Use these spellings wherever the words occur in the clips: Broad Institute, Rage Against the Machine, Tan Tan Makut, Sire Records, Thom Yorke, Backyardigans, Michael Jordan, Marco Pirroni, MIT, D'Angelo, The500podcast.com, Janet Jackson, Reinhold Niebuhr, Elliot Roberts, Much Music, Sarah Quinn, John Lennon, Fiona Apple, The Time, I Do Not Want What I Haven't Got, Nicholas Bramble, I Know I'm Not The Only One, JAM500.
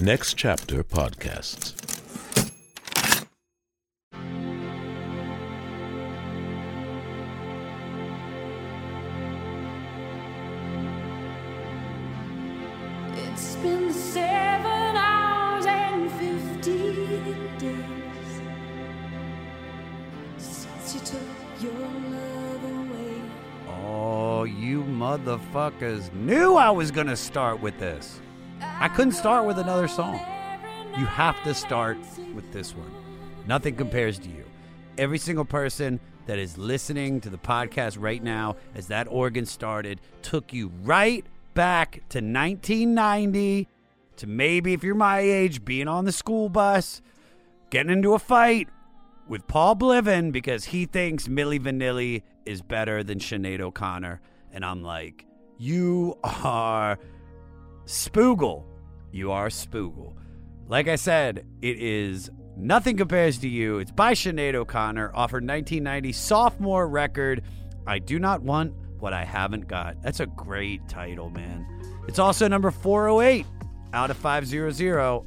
Next Chapter Podcasts. It's been 7 hours and 50 days since you took your love away. Oh, you motherfuckers knew I was gonna start with this. I couldn't start with another song. You have to start with this one. Nothing compares to you. Every single person that is listening to the podcast right now, as that organ started, took you right back to 1990, to maybe, if you're my age, being on the school bus, getting into a fight with Paul Blivin because he thinks Milli Vanilli is better than Sinead O'Connor. And I'm like, you are Spoogle. You are Spoogle. Like I said, it is Nothing Compares to You. It's by Sinead O'Connor, off her 1990 sophomore record, I Do Not Want What I Haven't Got. That's a great title, man. It's also number 408 out of 500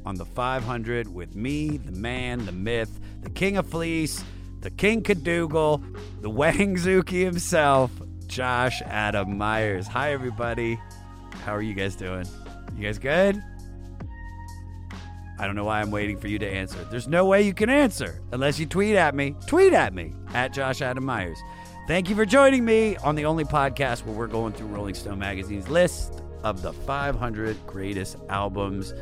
on the 500 with me, the man, the myth, the king of fleece, the king Cadougall, the Wangzuki himself, Josh Adam Myers. Hi, everybody. How are you guys doing? You guys good? I don't know why I'm waiting for you to answer. There's no way you can answer unless you tweet at me. Tweet at me, at Josh Adam Myers. Thank you for joining me on the only podcast where we're going through Rolling Stone Magazine's list of the 500 greatest albums.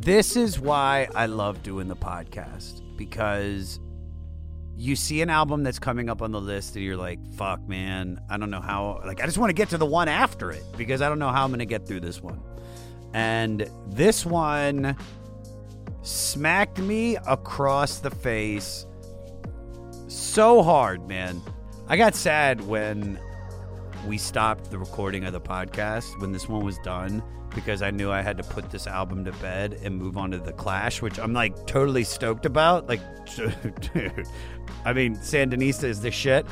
This is why I love doing the podcast, because you see an album that's coming up on the list and you're like, fuck, man, I don't know how. Like, I just want to get to the one after it because I don't know how I'm going to get through this one. And this one smacked me across the face so hard, man. I got sad when we stopped the recording of the podcast, when this one was done, because I knew I had to put this album to bed and move on to The Clash, which I'm like totally stoked about. Like, dude, I mean, Sandinista is the shit.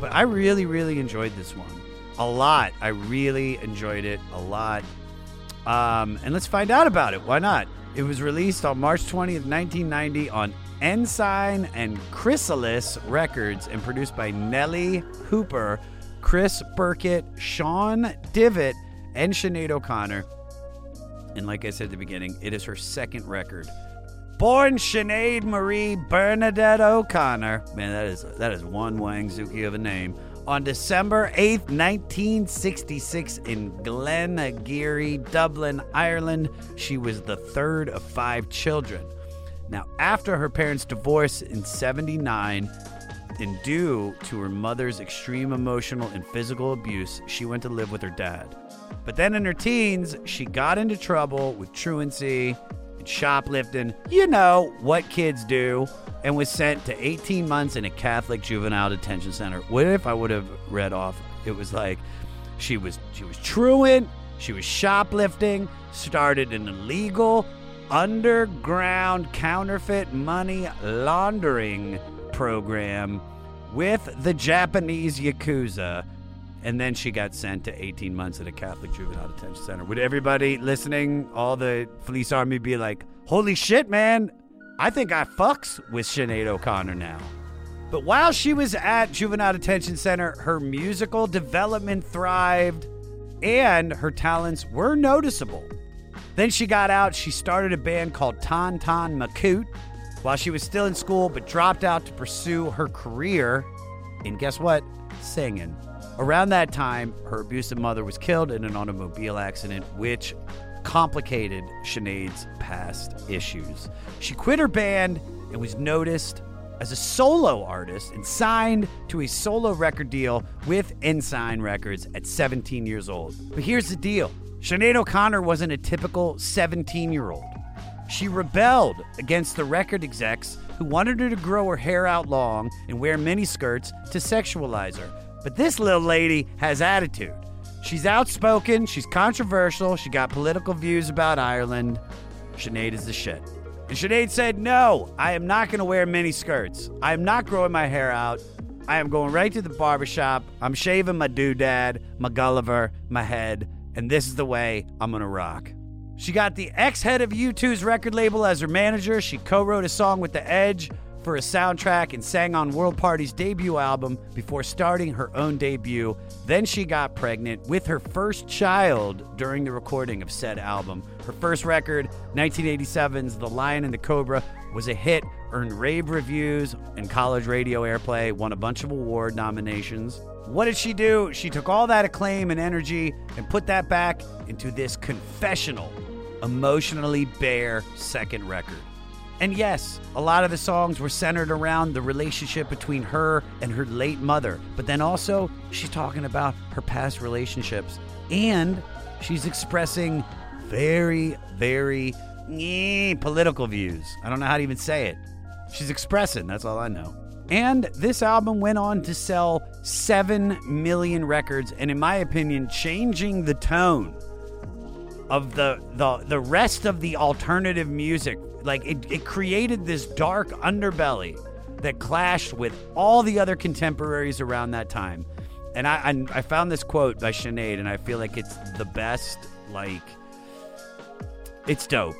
But I really, really enjoyed this one a lot. I really enjoyed it a lot. And let's find out about it. Why not? It was released on March 20th, 1990 on Ensign and Chrysalis Records and produced by Nellie Hooper, Chris Burkett, Sean Divitt, and Sinead O'Connor. And like I said at the beginning, it is her second record. Born Sinead Marie Bernadette O'Connor. Man, that is one Wangzuki of a name. On December 8th, 1966 in Glenageary, Dublin, Ireland, she was the third of 5 children. Now, after her parents' divorce in 1979, and due to her mother's extreme emotional and physical abuse, she went to live with her dad. But then in her teens, she got into trouble with truancy and shoplifting, you know what kids do, and was sent to 18 months in a Catholic juvenile detention center. What if I would have read off? It was like she was truant, she was shoplifting, started an illegal underground counterfeit money laundering program with the Japanese Yakuza, and then she got sent to 18 months at a Catholic juvenile detention center. Would everybody listening, all the police army, be like, holy shit, man, I think I fucks with Sinead O'Connor now. But while she was at juvenile detention center, her musical development thrived and her talents were noticeable. Then she got out. She started a band called Tan Tan Makut while she was still in school, but dropped out to pursue her career. And guess what? Singing. Around that time, her abusive mother was killed in an automobile accident, which complicated Sinead's past issues. She quit her band and was noticed as a solo artist and signed to a solo record deal with Ensign Records at 17 years old. But here's the deal. Sinead O'Connor wasn't a typical 17-year-old. She rebelled against the record execs who wanted her to grow her hair out long and wear miniskirts to sexualize her. But this little lady has attitude. She's outspoken, she's controversial, she got political views about Ireland. Sinead is the shit. And Sinead said, no, I am not going to wear miniskirts. I am not growing my hair out. I am going right to the barbershop. I'm shaving my doodad, my Gulliver, my head. And this is the way I'm going to rock. She got the ex-head of U2's record label as her manager. She co-wrote a song with The Edge for a soundtrack and sang on World Party's debut album before starting her own debut. Then she got pregnant with her first child during the recording of said album. Her first record, 1987's The Lion and the Cobra, was a hit, earned rave reviews and college radio airplay, won a bunch of award nominations. What did she do? She took all that acclaim and energy and put that back into this confessional, emotionally bare second record. And yes, a lot of the songs were centered around the relationship between her and her late mother. But then also, she's talking about her past relationships. And she's expressing very, very political views. I don't know how to even say it. She's expressing, that's all I know. And this album went on to sell 7 million records. And in my opinion, changing the tone of the rest of the alternative music. Like, it created this dark underbelly that clashed with all the other contemporaries around that time. And I found this quote by Sinead, and I feel like it's the best, like, it's dope.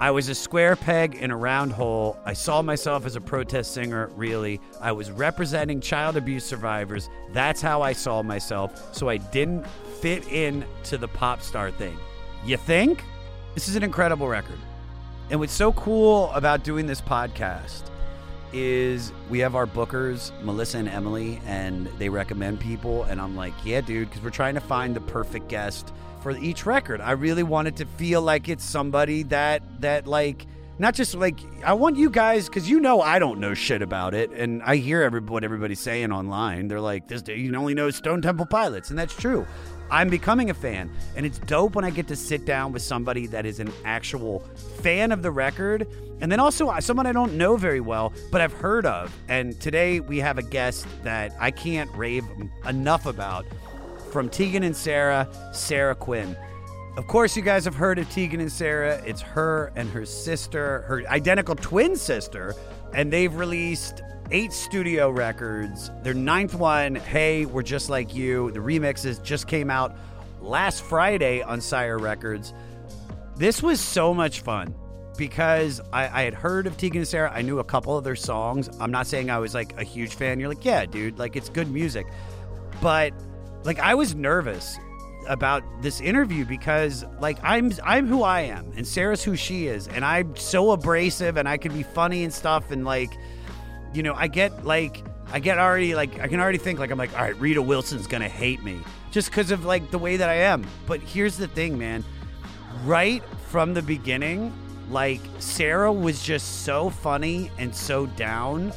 I was a square peg in a round hole. I saw myself as a protest singer, really. I was representing child abuse survivors. That's how I saw myself. So I didn't fit in to the pop star thing. You think? This is an incredible record. And what's so cool about doing this podcast is we have our bookers, Melissa and Emily, and they recommend people. And I'm like, yeah, dude, because we're trying to find the perfect guest for each record. I really want it to feel like it's somebody that like, not just like, I want you guys, because you know I don't know shit about it. And I hear what everybody's saying online. They're like, this day you only know Stone Temple Pilots. And that's true. I'm becoming a fan, and it's dope when I get to sit down with somebody that is an actual fan of the record, and then also someone I don't know very well, but I've heard of. And today we have a guest that I can't rave enough about, from Tegan and Sara, Sarah Quinn. Of course, you guys have heard of Tegan and Sara. It's her and her sister, her identical twin sister, and they've released 8 studio records. Their 9th one, Hey, We're Just Like You, the remixes, just came out last Friday on Sire Records. This was so much fun because I had heard of Tegan and Sara. I knew a couple of their songs. I'm not saying I was like a huge fan. You're like, yeah, dude, like it's good music. But like I was nervous about this interview because like I'm who I am and Sarah's who she is. And I'm so abrasive and I can be funny and stuff and like, you know, I can already think like, I'm like, all right, Rita Wilson's going to hate me just because of like the way that I am. But here's the thing, man, right from the beginning, like Sarah was just so funny and so down.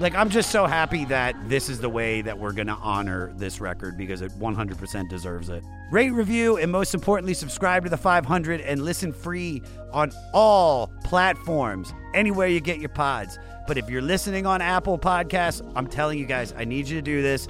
Like, I'm just so happy that this is the way that we're going to honor this record because it 100% deserves it. Rate, review, and most importantly, subscribe to The 500 and listen free on all platforms, anywhere you get your pods. But if you're listening on Apple Podcasts, I'm telling you guys, I need you to do this.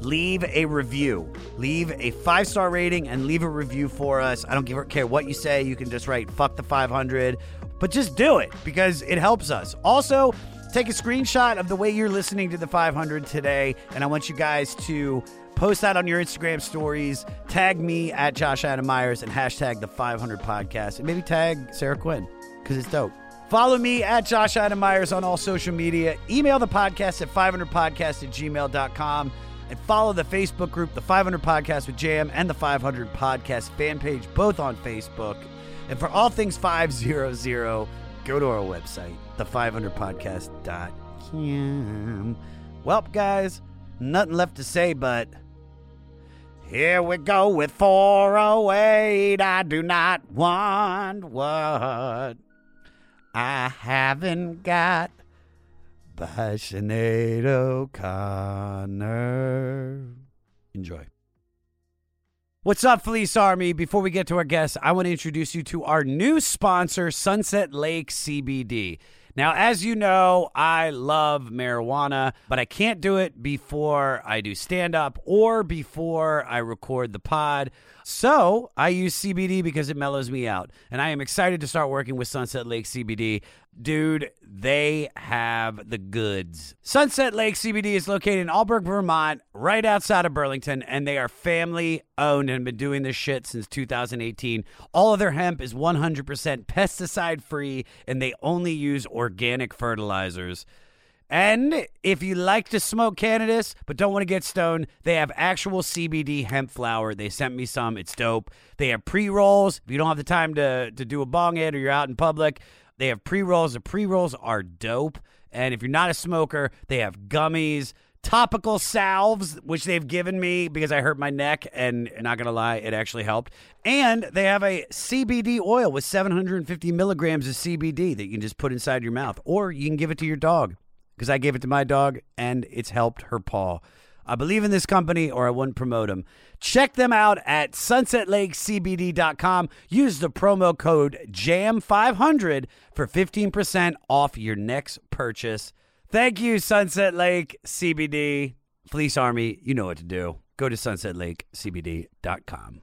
Leave a review. Leave a 5-star rating and leave a review for us. I don't care what you say. You can just write, fuck the 500. But just do it because it helps us. Also, take a screenshot of the way you're listening to The 500 today, and I want you guys to post that on your Instagram stories. Tag me at Josh Adam Myers and hashtag The 500 Podcast, and maybe tag Sarah Quinn because it's dope. Follow me at Josh Adam Myers on all social media. Email the podcast at 500podcast@gmail.com and follow the Facebook group, The 500 Podcast with Jam and The 500 Podcast fan page, both on Facebook. And for all things 500, go to our website, the500podcast.com. Well, guys, nothing left to say, but here we go with 408. I do not want what I haven't got by Sinead O'Connor. Enjoy. What's up, Fleece Army? Before we get to our guests, I want to introduce you to our new sponsor, Sunset Lake CBD. Now, as you know, I love marijuana, but I can't do it before I do stand-up or before I record the pod. So I use CBD because it mellows me out, and I am excited to start working with Sunset Lake CBD. Dude, they have the goods. Sunset Lake CBD is located in Allberg, Vermont, right outside of Burlington, and they are family-owned and have been doing this shit since 2018. All of their hemp is 100% pesticide-free, and they only use organic fertilizers. And if you like to smoke cannabis but don't want to get stoned, they have actual CBD hemp flower. They sent me some. It's dope. They have pre-rolls. If you don't have the time to do a bong hit or you're out in public, they have pre-rolls. The pre-rolls are dope. And if you're not a smoker, they have gummies, topical salves, which they've given me because I hurt my neck, and not going to lie, it actually helped. And they have a CBD oil with 750 milligrams of CBD that you can just put inside your mouth, or you can give it to your dog, because I gave it to my dog, and it's helped her paw. I believe in this company, or I wouldn't promote them. Check them out at sunsetlakecbd.com. Use the promo code JAM500 for 15% off your next purchase. Thank you, Sunset Lake CBD. Police Army, you know what to do. Go to sunsetlakecbd.com.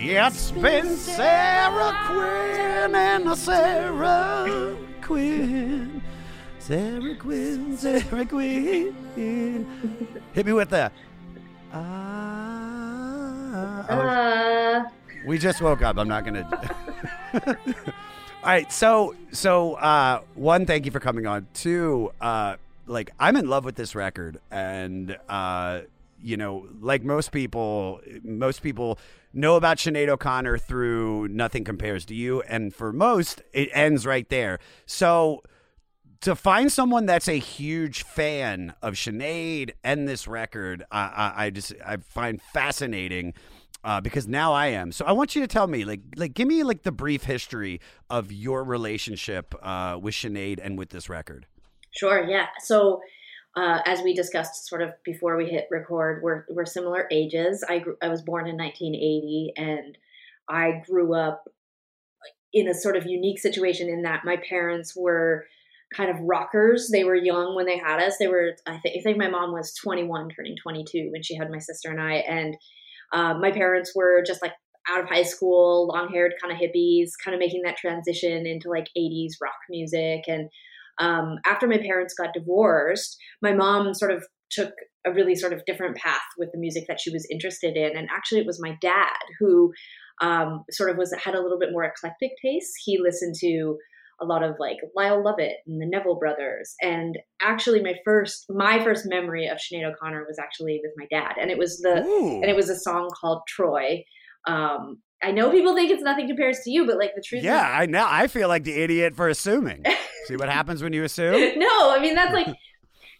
It's been Sarah Quinn. Hit me with the. We just woke up. I'm not gonna. All right. So, one, thank you for coming on. Two, like, I'm in love with this record, and you know, like most people know about Sinead O'Connor through Nothing Compares to You, and for most, it ends right there. So to find someone that's a huge fan of Sinead and this record, I find fascinating, because now I am. So I want you to tell me, like give me like the brief history of your relationship with Sinead and with this record. Sure, yeah. So as we discussed sort of before we hit record, we're similar ages. I was born in 1980, and I grew up in a sort of unique situation in that my parents were kind of rockers. They were young when they had us. They were, I think my mom was 21 turning 22 when she had my sister and I, and my parents were just like out of high school, long-haired kind of hippies, kind of making that transition into like 80s rock music. And after my parents got divorced, my mom sort of took a really sort of different path with the music that she was interested in. And actually it was my dad who sort of had a little bit more eclectic taste. He listened to a lot of like Lyle Lovett and the Neville Brothers. And actually my first memory of Sinead O'Connor was actually with my dad. And it was a song called Troy. I know people think it's Nothing Compares to You, but like the truth is. Yeah, I know. I feel like the idiot for assuming. See what happens when you assume? No, I mean, that's like,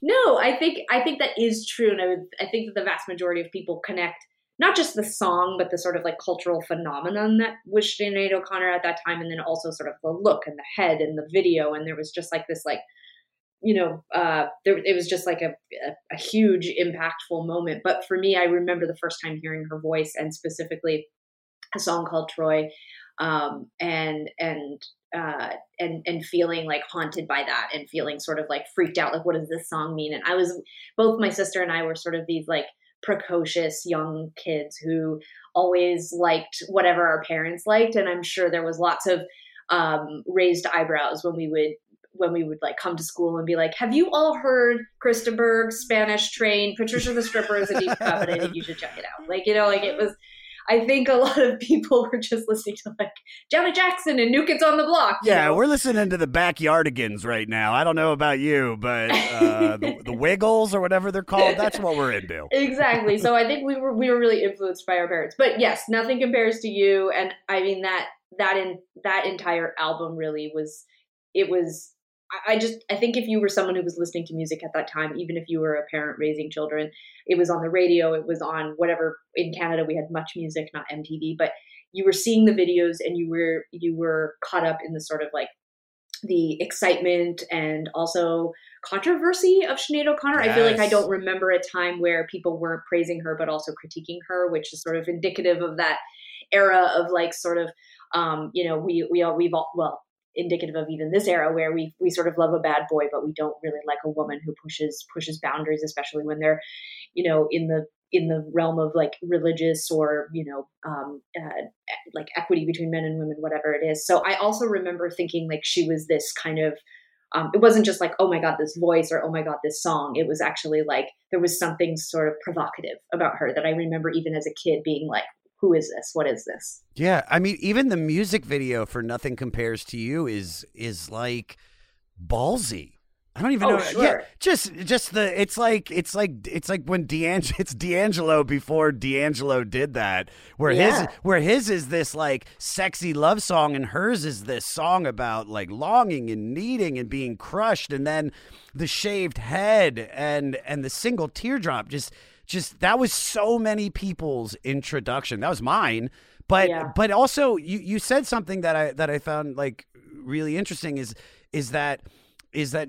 no, I think that is true. And I think that the vast majority of people connect not just the song, but the sort of like cultural phenomenon that was Sinead O'Connor at that time. And then also sort of the look and the head and the video. And there was just like this, like, you know, it was just like a huge impactful moment. But for me, I remember the first time hearing her voice, and specifically a song called Troy, and feeling like haunted by that, and feeling sort of like freaked out, like, what does this song mean? And I was, both my sister and I were sort of these like precocious young kids who always liked whatever our parents liked. And I'm sure there was lots of raised eyebrows when we would like come to school and be like, have you all heard Krista Berg, Spanish Train, Patricia the Stripper is a deep cup, and I think you should check it out. Like, you know, like it was, I think a lot of people were just listening to like Janet Jackson and New Kids on the Block. Yeah, you know? We're listening to the Backyardigans right now. I don't know about you, but the Wiggles or whatever they're called, that's what we're into. Exactly. So I think we were really influenced by our parents. But yes, Nothing Compares to You, and I mean that entire album really was, it was, I think if you were someone who was listening to music at that time, even if you were a parent raising children, it was on the radio, it was on whatever. In Canada, we had Much Music, not MTV, but you were seeing the videos, and you were caught up in the sort of like the excitement and also controversy of Sinead O'Connor. Yes. I feel like I don't remember a time where people weren't praising her, but also critiquing her, which is sort of indicative of that era of like sort of, you know, we've all, indicative of even this era where we sort of love a bad boy, but we don't really like a woman who pushes boundaries, especially when they're, you know, in the in the realm of like religious or, you know, like equity between men and women, whatever it is. So I also remember thinking like she was this kind of, it wasn't just like, oh my God, this voice or, oh my God, this song. It was actually like, there was something sort of provocative about her that I remember even as a kid being like, who is this? What is this? Yeah. I mean, even the music video for Nothing Compares to You is like ballsy. I don't even know. Sure. Yeah, just the it's like when D'Angelo before D'Angelo did that, where his is this like sexy love song and hers is this song about like longing and needing and being crushed, and then the shaved head and the single teardrop just that was so many people's introduction. That was mine, but also you said something that I found like really interesting is that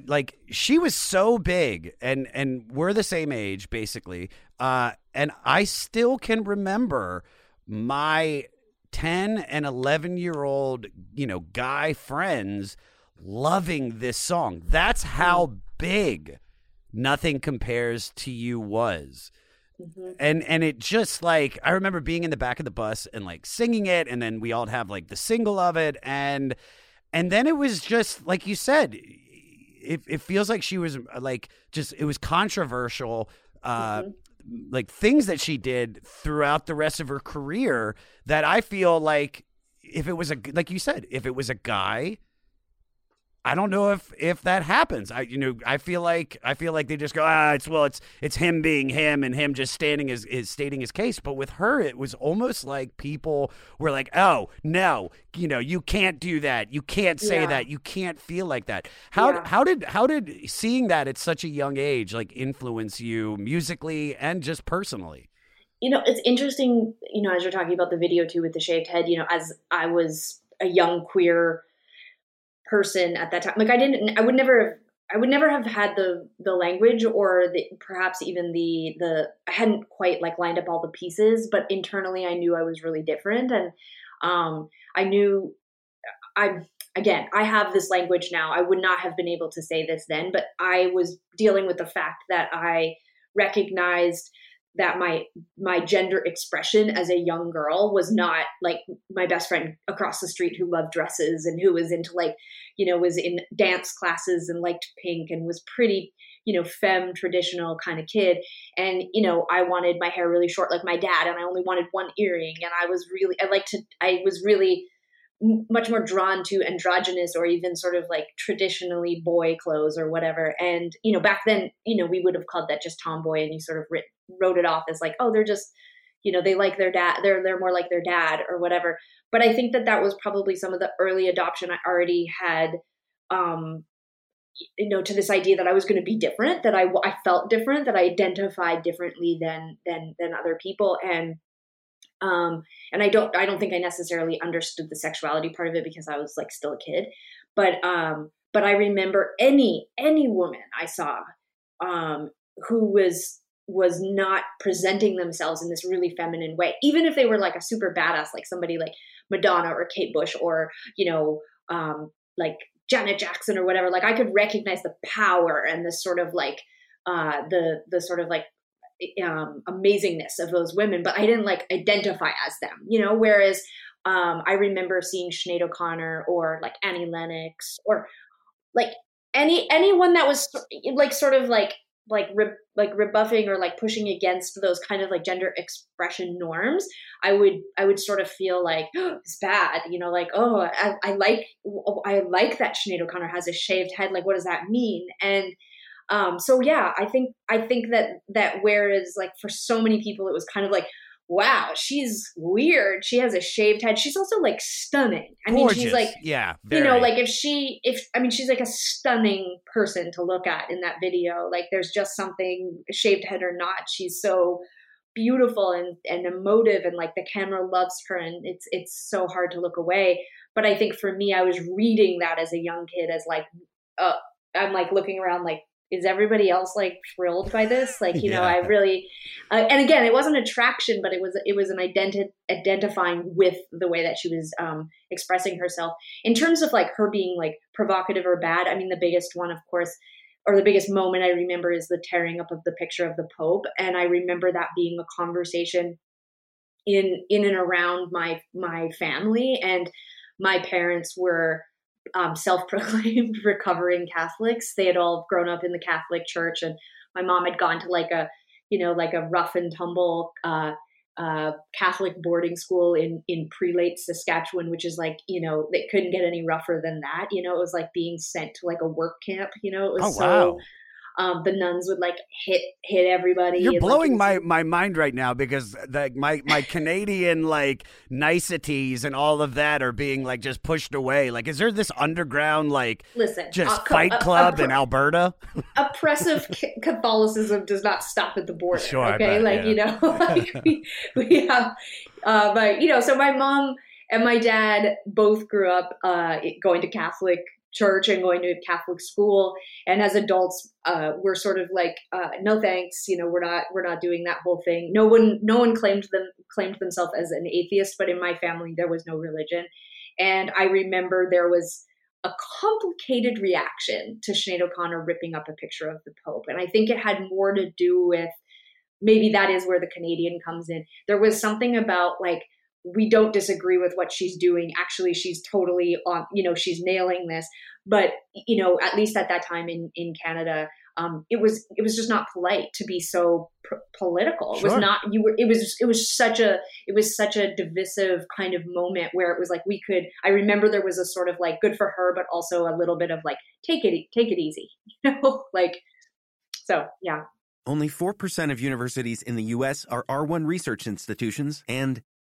like she was so big and we're the same age basically. And I still can remember my 10 and 11 year old, you know, guy friends loving this song. That's how big Nothing Compares to You was. Mm-hmm. And it just like, I remember being in the back of the bus and like singing it. And then we all have like the single of it. And then it was just like you said, It feels like she was like just it was controversial, like things that she did throughout the rest of her career that I feel like if it was a guy, I don't know if that happens. I feel like they just go it's him being him and him just stating his case. But with her, it was almost like people were like, oh no, you know, you can't do that, you can't say that, you can't feel like that. How did seeing that at such a young age like influence you musically and just personally? You know, it's interesting. You know, as you're talking about the video too with the shaved head. You know, as I was a young queer person at that time, like I would never have had the language or perhaps even I hadn't quite like lined up all the pieces, but internally I knew I was really different. And I knew I have this language now. I would not have been able to say this then, but I was dealing with the fact that I recognized that my gender expression as a young girl was not like my best friend across the street who loved dresses and who was into like, you know, was in dance classes and liked pink and was pretty, you know, femme traditional kind of kid. And, you know, I wanted my hair really short like my dad and I only wanted one earring. And I was really much more drawn to androgynous or even sort of like traditionally boy clothes or whatever. And, you know, back then, you know, we would have called that just tomboy, and you sort of wrote it off as like, oh, they're just, you know, they like their dad, they're more like their dad or whatever. But I think that was probably some of the early adoption I already had, you know, to this idea that I was going to be different, that I felt different, that I identified differently than other people. And I don't think I necessarily understood the sexuality part of it because I was like still a kid, but I remember any woman I saw, who was not presenting themselves in this really feminine way, even if they were like a super badass, like somebody like Madonna or Kate Bush or, you know, like Janet Jackson or whatever, like I could recognize the power and the sort of like, the sort of like, amazingness of those women, but I didn't like identify as them, you know, whereas I remember seeing Sinead O'Connor or like Annie Lennox or like anyone that was like sort of like rebuffing or like pushing against those kind of like gender expression norms, I would sort of feel like, oh, it's bad, you know, like, oh, I like that Sinead O'Connor has a shaved head, like what does that mean? And so yeah, I think that whereas like for so many people it was kind of like, wow, she's weird, she has a shaved head, she's also like stunning. I mean, gorgeous. She's like, yeah, very. You know, like if she's like a stunning person to look at in that video. Like there's just something, shaved head or not, she's so beautiful and emotive and like the camera loves her and it's so hard to look away. But I think for me, I was reading that as a young kid as like, I'm like looking around like, is everybody else like thrilled by this? Like, you know, I really, and again, it wasn't attraction, but it was an identifying with the way that she was expressing herself in terms of like her being like provocative or bad. I mean, the biggest one, of course, or the biggest moment I remember is the tearing up of the picture of the Pope. And I remember that being a conversation in and around my family. And my parents were self-proclaimed recovering Catholics. They had all grown up in the Catholic Church, and my mom had gone to like a rough and tumble Catholic boarding school in Prelate, Saskatchewan, which is it couldn't get any rougher than that. It was like being sent to like a work camp. It was the nuns would like hit everybody. You're blowing my mind right now, because my Canadian like niceties and all of that are being like just pushed away. Like, is there this underground Fight Club in Alberta? Oppressive Catholicism does not stop at the border. Sure, okay, we have, but so my mom and my dad both grew up going to Catholic church and going to Catholic school, and as adults we're sort of like no thanks, we're not doing that whole thing. No one claimed themselves as an atheist, but in my family there was no religion. And I remember there was a complicated reaction to Sinead O'Connor ripping up a picture of the Pope, and I think it had more to do with, maybe that is where the Canadian comes in, there was something about like, we don't disagree with what she's doing. Actually, she's totally on, she's nailing this. But, at least at that time in Canada, it was just not polite to be so political. Sure. It was not, it was such a divisive kind of moment where it was like, I remember there was a sort of like good for her, but also a little bit of like, take it easy, so yeah. Only 4% of universities in the US are R1 research institutions, and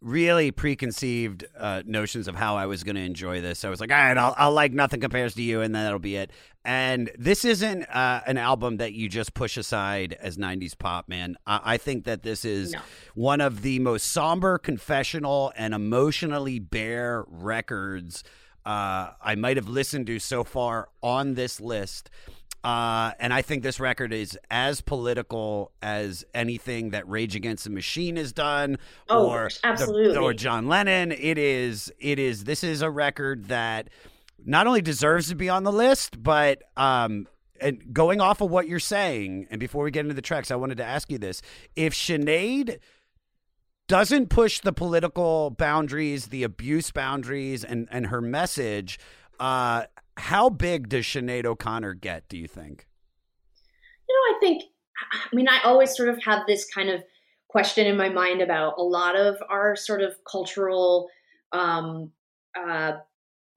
really preconceived notions of how I was going to enjoy this. I was like, all right, I'll like Nothing Compares to You, and then that'll be it. And this isn't an album that you just push aside as 90s pop, man. I think that this is one of the most somber, confessional, and emotionally bare records I might have listened to so far on this list. And I think this record is as political as anything that Rage Against the Machine has done, or absolutely, or John Lennon. This is a record that not only deserves to be on the list, but and going off of what you're saying, and before we get into the tracks, I wanted to ask you this: if Sinead doesn't push the political boundaries, the abuse boundaries, and her message, how big does Sinead O'Connor get, do you think? I always sort of have this kind of question in my mind about a lot of our sort of cultural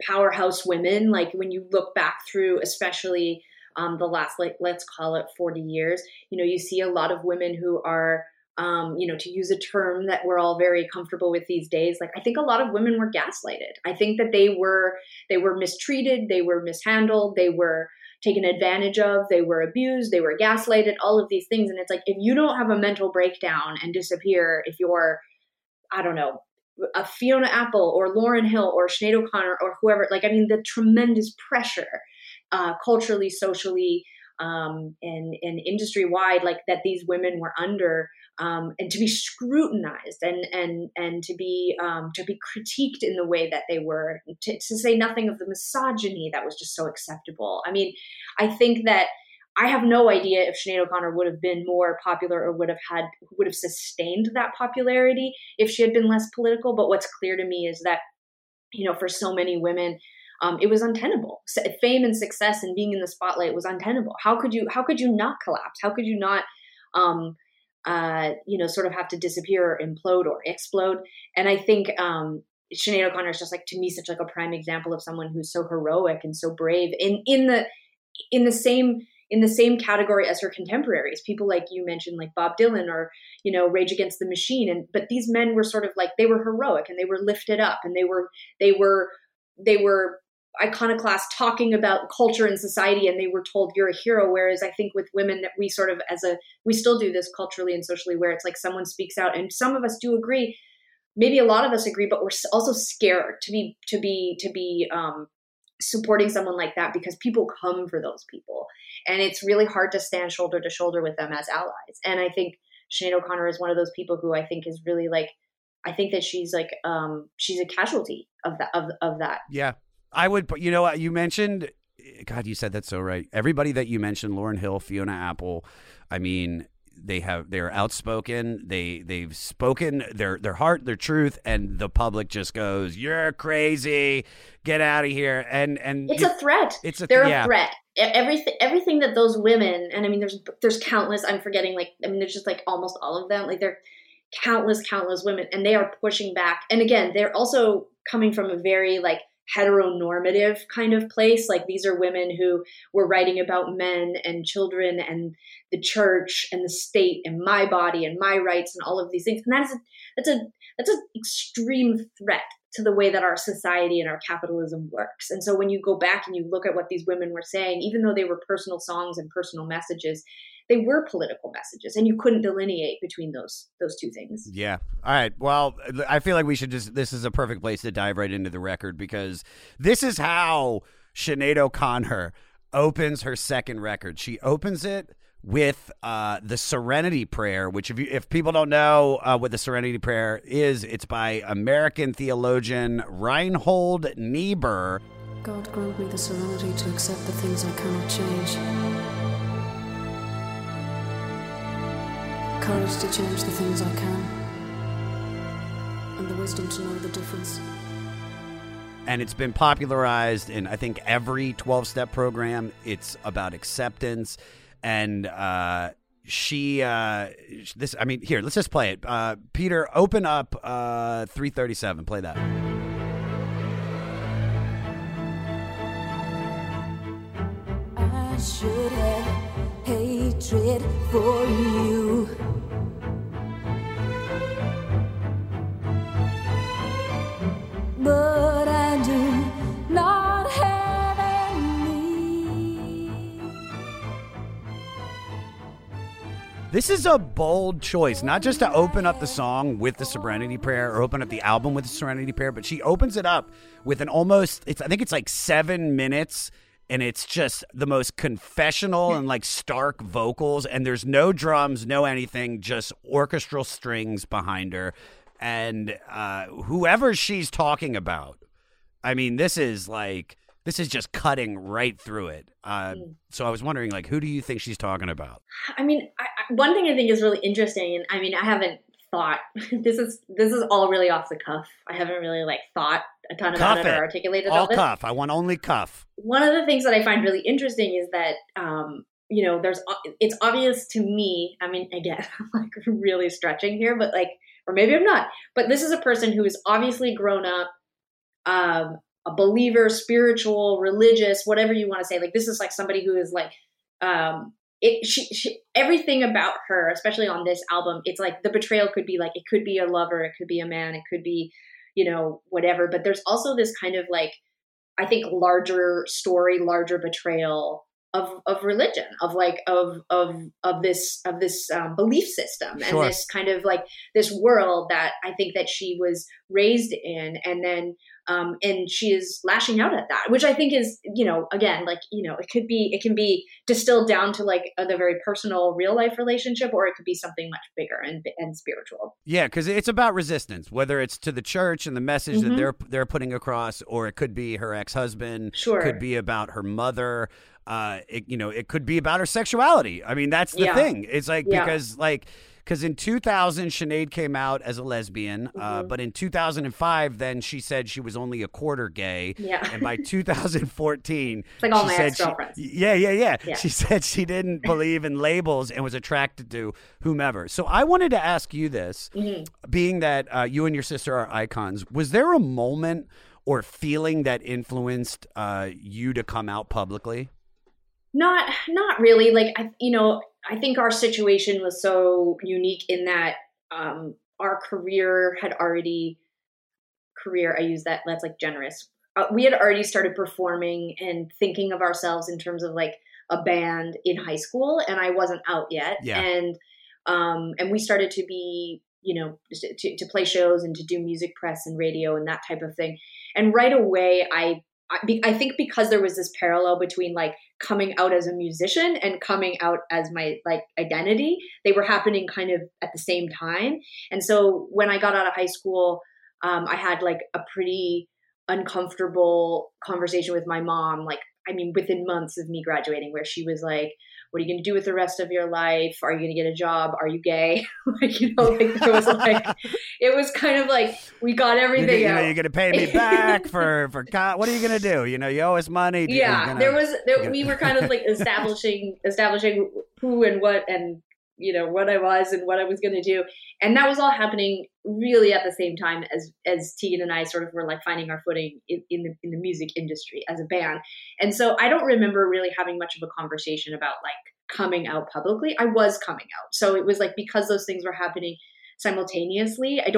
powerhouse women. Like, when you look back through, especially the last, let's call it 40 years, you see a lot of women who are, to use a term that we're all very comfortable with these days, like, I think a lot of women were gaslighted. I think that they were mistreated, they were mishandled, they were taken advantage of, they were abused, they were gaslighted, all of these things. And it's like, if you don't have a mental breakdown and disappear, if you're, I don't know, a Fiona Apple or Lauryn Hill or Sinead O'Connor or whoever, the tremendous pressure, culturally, socially, and industry-wide, like, that these women were under, and to be scrutinized and to be critiqued in the way that they were, to say nothing of the misogyny that was just so acceptable. I mean, I think that I have no idea if Sinead O'Connor would have been more popular or would have sustained that popularity if she had been less political. But what's clear to me is that, you know, for so many women, it was untenable. Fame and success and being in the spotlight was untenable. How could you not collapse? How could you not, sort of have to disappear or implode or explode? And I think, Sinead O'Connor is just, like, to me, such, like, a prime example of someone who's so heroic and so brave in the same category as her contemporaries, people like you mentioned, like Bob Dylan or, you know, Rage Against the Machine. But these men were sort of like, they were heroic and they were lifted up and they were iconoclasts talking about culture and society, and they were told, you're a hero. Whereas I think with women that we sort of we still do this culturally and socially, where it's like someone speaks out, and some of us do agree, maybe a lot of us agree, but we're also scared to be supporting someone like that, because people come for those people. And it's really hard to stand shoulder to shoulder with them as allies. And I think Sinead O'Connor is one of those people who I think is really, like, I think that she's like, she's a casualty of that. Yeah, I would. But you know, you mentioned, God, you said that so right. Everybody that you mentioned, Lauryn Hill, Fiona Apple, I mean, they're outspoken. They've spoken their heart, their truth, and the public just goes, "You're crazy. Get out of here." And it's a threat. They're a threat. Everything that those women, and I mean, there's countless. I'm forgetting, like, I mean, there's just, like, almost all of them. Like, they're countless women, and they are pushing back. And again, they're also coming from a very, like, heteronormative kind of place. Like, these are women who were writing about men and children and the church and the state and my body and my rights and all of these things. And that's an extreme threat to the way that our society and our capitalism works. And so when you go back and you look at what these women were saying, even though they were personal songs and personal messages, they were political messages, and you couldn't delineate between those two things. Yeah. All right. Well, I feel like we should this is a perfect place to dive right into the record, because this is how Sinead O'Connor opens her second record. She opens it with the Serenity Prayer, which if people don't know what the Serenity Prayer is, it's by American theologian Reinhold Niebuhr. God grant me the serenity to accept the things I cannot change. Courage to change the things I can, and the wisdom to know the difference. And it's been popularized in, I think, every 12-step program. It's about acceptance, and here, let's just play it. Peter, open up 337. Play that. I should have hatred for you. But I do not have any. This is a bold choice, not just to open up the song with the Serenity Prayer or open up the album with the Serenity Prayer, but she opens it up with an almost, I think it's like 7 minutes, and it's just the most confessional and, like, stark vocals, and there's no drums, no anything, just orchestral strings behind her. And whoever she's talking about, I mean, this is just cutting right through it. So I was wondering, like, who do you think she's talking about? I mean, one thing I think is really interesting, and I mean, I haven't thought, this is all really off the cuff. I haven't really, like, thought a ton about it or articulated all this. All cuff. I want only cuff. One of the things that I find really interesting is that, you know, it's obvious to me. I mean, again, I'm, like, really stretching here, but, like, or maybe I'm not. But this is a person who is obviously grown up, a believer, spiritual, religious, whatever you want to say. Like, this is, like, somebody who is, like, everything about her, especially on this album, it's like the betrayal could be, like, it could be a lover, it could be a man, it could be, you know, whatever. But there's also this kind of, like, I think larger story, larger betrayal of religion, of this belief system, sure. and this kind of like this world that I think that she was raised in, and then and she is lashing out at that, which I think is, you know, again, like, you know, it can be distilled down to like the very personal real life relationship, or it could be something much bigger and spiritual. Yeah, because it's about resistance, whether it's to the church and the message mm-hmm. that they're putting across, or it could be her ex-husband, sure. could be about her mother. It could be about her sexuality. I mean, that's the yeah. thing. It's like, yeah. because in 2000, Sinead came out as a lesbian, mm-hmm. But in 2005, then she said she was only a quarter gay. Yeah. And by 2014, it's like all my ex-girlfriends. Yeah. She said she didn't believe in labels and was attracted to whomever. So I wanted to ask you this, mm-hmm. being that you and your sister are icons, was there a moment or feeling that influenced you to come out publicly? Not really. Like, I think our situation was so unique in that our career had already I use that. That's like generous. We had already started performing and thinking of ourselves in terms of like a band in high school, and I wasn't out yet. Yeah. And we started to be, you know, to play shows and to do music press and radio and that type of thing. And right away, I think because there was this parallel between like coming out as a musician and coming out as my like identity, they were happening kind of at the same time. And so when I got out of high school, I had like a pretty uncomfortable conversation with my mom. Like, I mean, within months of me graduating, where she was like, what are you going to do with the rest of your life? Are you going to get a job? Are you gay? It was kind of like, we got everything out. You're going to pay me back for God. What are you going to do? You know, you owe us money. Yeah. We were kind of like establishing who and what, and, you know, what I was and what I was going to do. And that was all happening really at the same time as Tegan and I sort of were like finding our footing in the music industry as a band. And so I don't remember really having much of a conversation about like coming out publicly. I was coming out. So it was like, because those things were happening simultaneously, I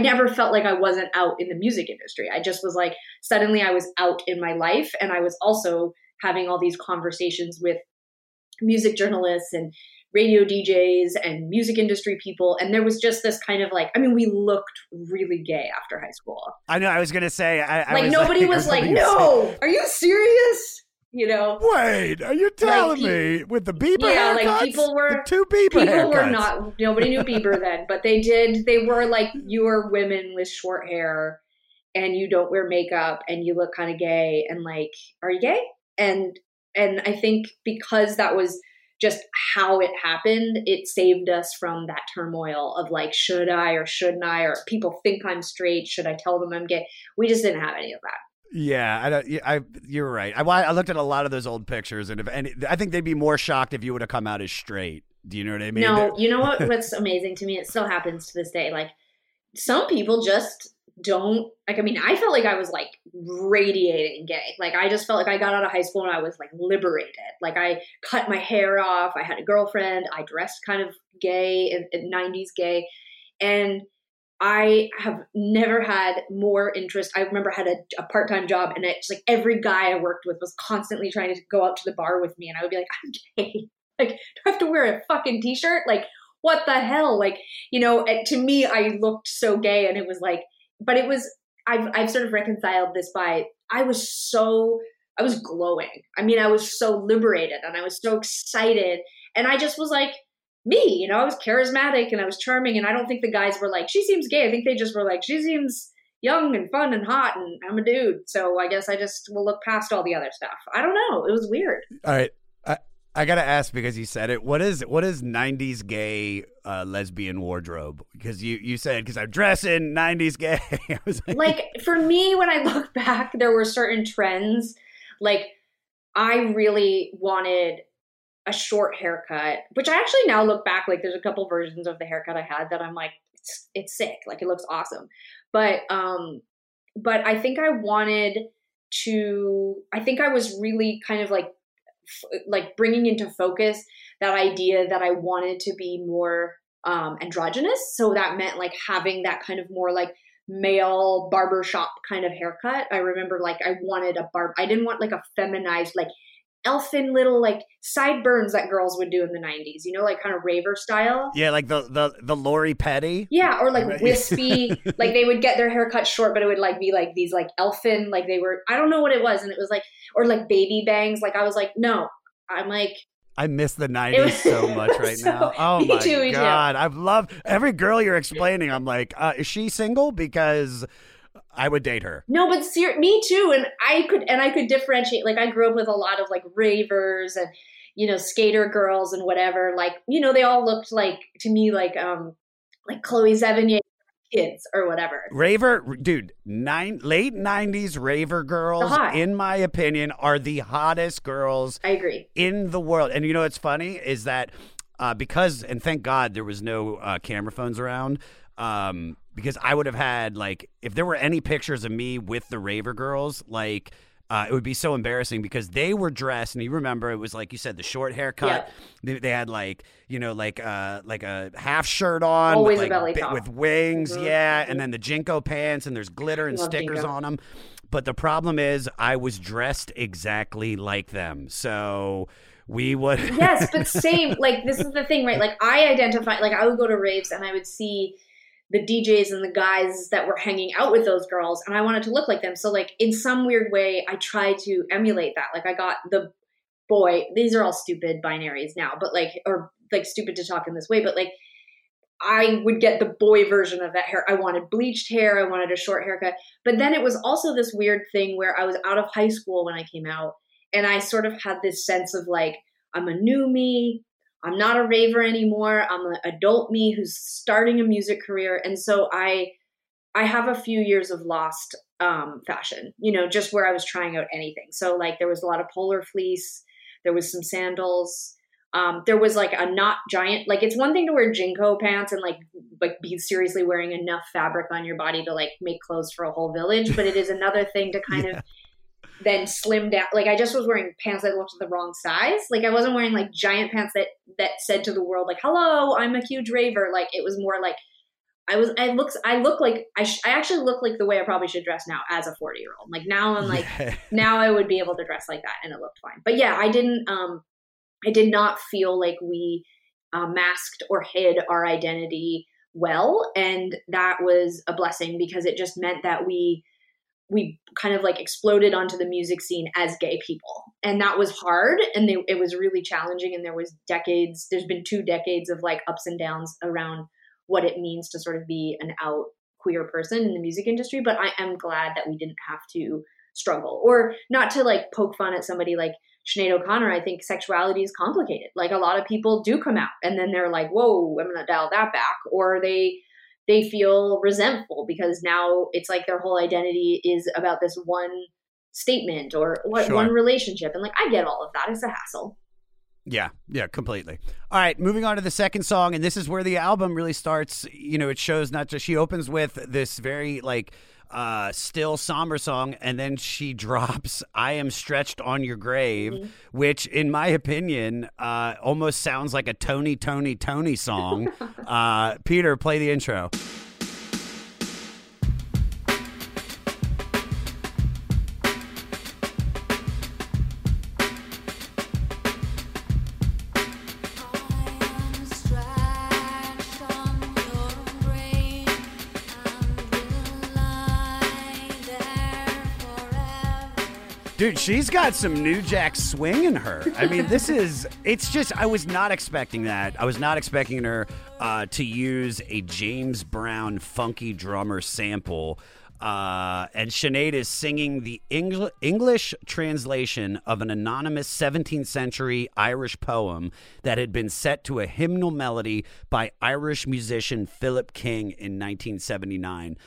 never felt like I wasn't out in the music industry. I just was like, suddenly I was out in my life. And I was also having all these conversations with music journalists and radio DJs and music industry people. And there was just this kind of like, I mean, we looked really gay after high school. I know. I was going to say, are you serious? You know, wait, are you telling me with the Bieber haircuts? Yeah, like nobody knew Bieber then, but they were like, you are women with short hair and you don't wear makeup and you look kind of gay, and like, are you gay? And I think because that was just how it happened, it saved us from that turmoil of like, should I or shouldn't I, or people think I'm straight, should I tell them I'm gay? We just didn't have any of that. Yeah, you're right. I looked at a lot of those old pictures, and I think they'd be more shocked if you would have come out as straight. Do you know what I mean? No, you know what's amazing to me? It still happens to this day. Like, some people just don't, like, I mean, I felt like I was like radiating gay. Like, I just felt like I got out of high school and I was like liberated. Like, I cut my hair off. I had a girlfriend. I dressed kind of gay, 90s gay. And I have never had more interest. I remember I had a part-time job, and it's like every guy I worked with was constantly trying to go out to the bar with me. And I would be like, I'm gay. Like, do I have to wear a fucking t-shirt? Like, what the hell? Like, you know, to me, I looked so gay, and it was like, but it was, I've sort of reconciled this by, I was glowing. I mean, I was so liberated and I was so excited. And I just was like me, you know, I was charismatic and I was charming. And I don't think the guys were like, she seems gay. I think they just were like, she seems young and fun and hot, and I'm a dude, so I guess I just will look past all the other stuff. I don't know. It was weird. All right. I got to ask, because you said it, what is 90s gay lesbian wardrobe? Because you said, because I'm dressing 90s gay. I was like, for me, when I look back, there were certain trends. Like, I really wanted a short haircut, which I actually now look back, like there's a couple versions of the haircut I had that I'm like, it's sick. Like, it looks awesome. But I think I wanted to, I think I was really kind of like bringing into focus that idea that I wanted to be more androgynous. So that meant like having that kind of more like male barbershop kind of haircut. I remember like I wanted I didn't want like a feminized like elfin little like sideburns that girls would do in the 90s, you know, like kind of raver style. Yeah, like the Lori Petty. Yeah, or like wispy, like they would get their hair cut short, but it would like be like these like elfin, like they were, I don't know what it was, and it was like, or like baby bangs. Like I was like, no, I'm like, I miss the 90s so much right now. Oh my God. I love every girl you're explaining. I'm like, is she single? Because I would date her. No, but me too. And I could differentiate. Like I grew up with a lot of like ravers and, you know, skater girls and whatever. Like, you know, they all looked like, to me, like Chloe Sevigny kids or whatever. Raver, dude, late 90s raver girls, in my opinion, are the hottest girls. I agree. In the world. And you know what's funny is that because, and thank God there was no camera phones around, because I would have had, like, if there were any pictures of me with the raver girls, like, it would be so embarrassing because they were dressed, and you remember it was like you said, the short haircut. Yeah. They had like, you know, like a half shirt on, always with, like, a belly top with wings, mm-hmm. Yeah, and then the JNCO pants, and there's glitter and stickers JNCO on them. But the problem is, I was dressed exactly like them, so we would. Yes, but same. Like this is the thing, right? Like I identify. Like I would go to raves and I would see the DJs and the guys that were hanging out with those girls, and I wanted to look like them. So like in some weird way, I tried to emulate that. Like I got the boy, these are all stupid binaries now, but like, or like stupid to talk in this way, but like I would get the boy version of that hair. I wanted bleached hair. I wanted a short haircut. But then it was also this weird thing where I was out of high school when I came out, and I sort of had this sense of like, I'm a new me. I'm not a raver anymore. I'm an adult me who's starting a music career. And so I have a few years of lost fashion, you know, just where I was trying out anything. So like there was a lot of polar fleece. There was some sandals. There was like a not giant, like it's one thing to wear JNCO pants and like be seriously wearing enough fabric on your body to like make clothes for a whole village. But it is another thing to kind of then slim down. Like I just was wearing pants that looked the wrong size. Like I wasn't wearing like giant pants that said to the world, like, hello, I'm a huge raver. Like it was more like I actually look like the way I probably should dress now as a 40-year-old. Like now I'm like, now I would be able to dress like that and it looked fine. But yeah, I did not feel like we masked or hid our identity well. And that was a blessing because it just meant that we kind of like exploded onto the music scene as gay people. And that was hard. And it was really challenging. And there's been 2 decades of like ups and downs around what it means to sort of be an out queer person in the music industry. But I am glad that we didn't have to struggle, or not to like poke fun at somebody like Sinead O'Connor. I think sexuality is complicated. Like a lot of people do come out and then they're like, whoa, I'm going to dial that back. Or they feel resentful because now it's like their whole identity is about this one statement or one relationship. And like, I get all of that. It's a hassle. Yeah. Yeah, completely. All right. Moving on to the second song. And this is where the album really starts. You know, it shows not just, she opens with this very like still somber song. And then she drops, I Am Stretched on Your Grave, mm-hmm. which in my opinion, almost sounds like a Tony song. Peter, play the intro. Dude, she's got some New Jack swing in her. I mean, I was not expecting that. I was not expecting her to use a James Brown funky drummer sample. And Sinead is singing the English translation of an anonymous 17th century Irish poem that had been set to a hymnal melody by Irish musician Philip King in 1979.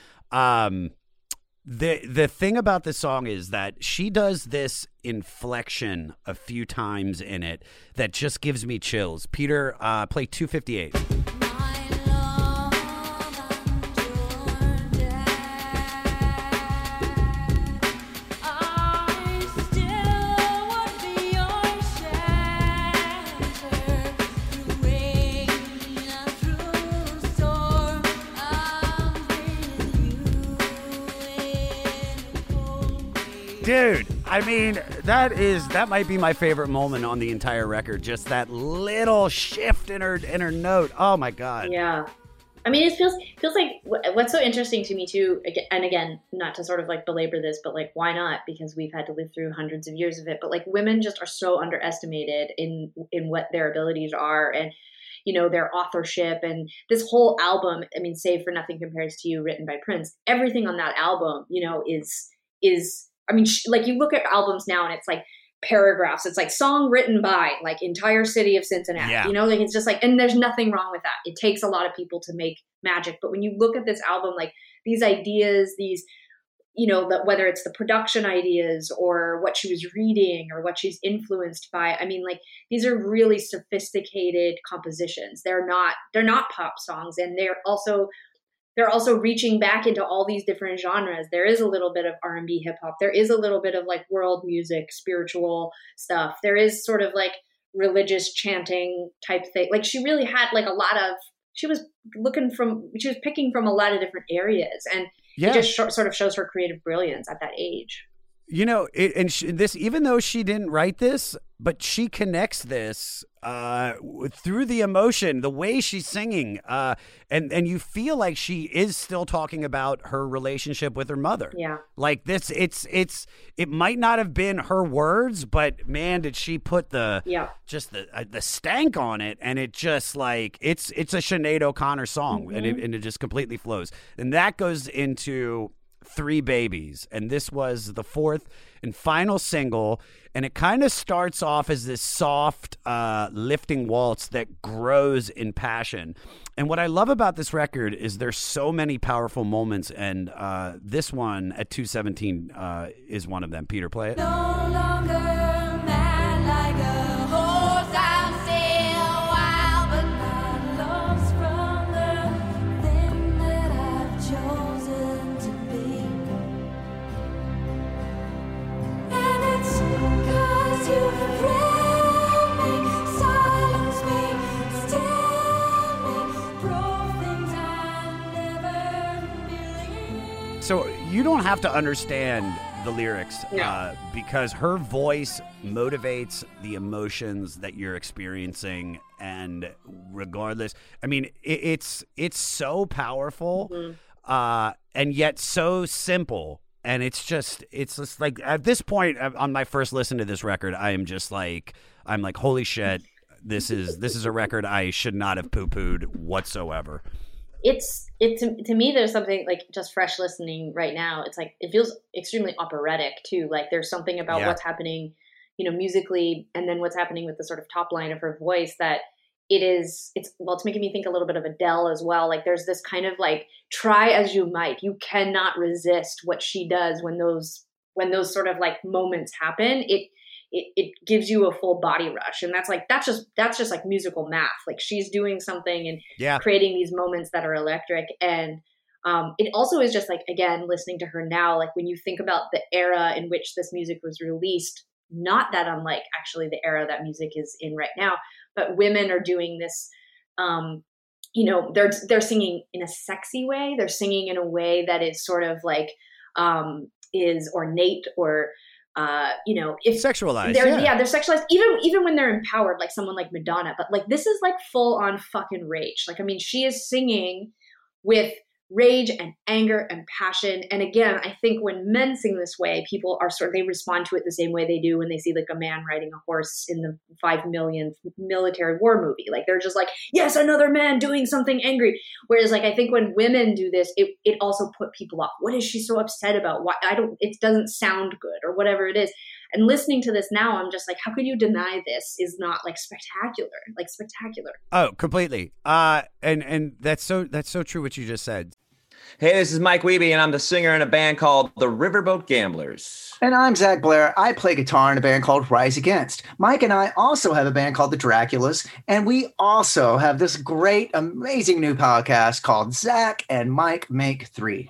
The thing about this song is that she does this inflection a few times in it that just gives me chills. Peter, play 258. Dude, I mean, that might be my favorite moment on the entire record. Just that little shift in her note. Oh my God. Yeah. I mean, it feels like what's so interesting to me too, and again, not to sort of like belabor this, but like, why not? Because we've had to live through hundreds of years of it. But like, women just are so underestimated in what their abilities are, and you know, their authorship, and this whole album. I mean, save for Nothing Compares to You, written by Prince, everything on that album, you know, is. I mean, like, you look at albums now, and it's like paragraphs. It's like song written by like entire city of Cincinnati. Yeah. You know, like, it's just like, and there's nothing wrong with that. It takes a lot of people to make magic, but when you look at this album, like these ideas, these, you know, whether it's the production ideas or what she was reading or what she's influenced by, I mean, like, these are really sophisticated compositions. They're not pop songs, and they're also reaching back into all these different genres. There is a little bit of R&B hip hop. There is a little bit of like world music, spiritual stuff. There is sort of like religious chanting type thing. Like, she really had like a lot of, she was picking from a lot of different areas. And yeah, it just sort of shows her creative brilliance at that age. You know, even though she didn't write this, but she connects this through the emotion, the way she's singing, and you feel like she is still talking about her relationship with her mother. Yeah, like this, it might not have been her words, but man, did she put the stank on it, and it just like it's a Sinead O'Connor song, mm-hmm. and it just completely flows, and that goes into 3 babies, and this was the 4th and final single, and it kind of starts off as this soft lifting waltz that grows in passion. And what I love about this record is there's so many powerful moments, and this one at 2:17 is one of them. Peter, play it. No longer mad like a horse, I'm still wild, but my love's stronger than that I've chosen. So you don't have to understand the lyrics, because her voice motivates the emotions that you're experiencing, and regardless, I mean, it's so powerful, mm-hmm. And yet so simple. And it's just like, at this point on my first listen to this record, I am just like, I'm like, holy shit, this is a record I should not have poo-pooed whatsoever. It's to me, there's something like, just fresh listening right now, it's like, it feels extremely operatic too. Like, there's something about what's happening, you know, musically, and then what's happening with the sort of top line of her voice that it's making me think a little bit of Adele as well. Like, there's this kind of like, try as you might, you cannot resist what she does when those sort of like moments happen. It gives you a full body rush, and that's just like musical math. Like, she's doing something and creating these moments that are electric. And it also is just like, again, listening to her now, like when you think about the era in which this music was released, not that unlike actually the era that music is in right now, but women are doing this, you know, they're singing in a sexy way. They're singing in a way that is sort of like, is ornate or, you know, if sexualized, they're sexualized even when they're empowered, like someone like Madonna, but like, this is like full on fucking rage. Like, I mean, she is singing with rage and anger and passion. And again, I think when men sing this way, people are they respond to it the same way they do when they see like a man riding a horse in the 5 millionth military war movie. Like, they're just like, yes, another man doing something angry. Whereas like, I think when women do this, it also put people off. What is she so upset about? Why it doesn't sound good or whatever it is. And listening to this now, I'm just like, how could you deny this is not like spectacular, like spectacular. Oh, completely. And that's so true what you just said. Hey, this is Mike Wiebe, and I'm the singer in a band called The Riverboat Gamblers. And I'm Zach Blair. I play guitar in a band called Rise Against. Mike and I also have a band called The Draculas, and we also have this great, amazing new podcast called Zach and Mike Make 3.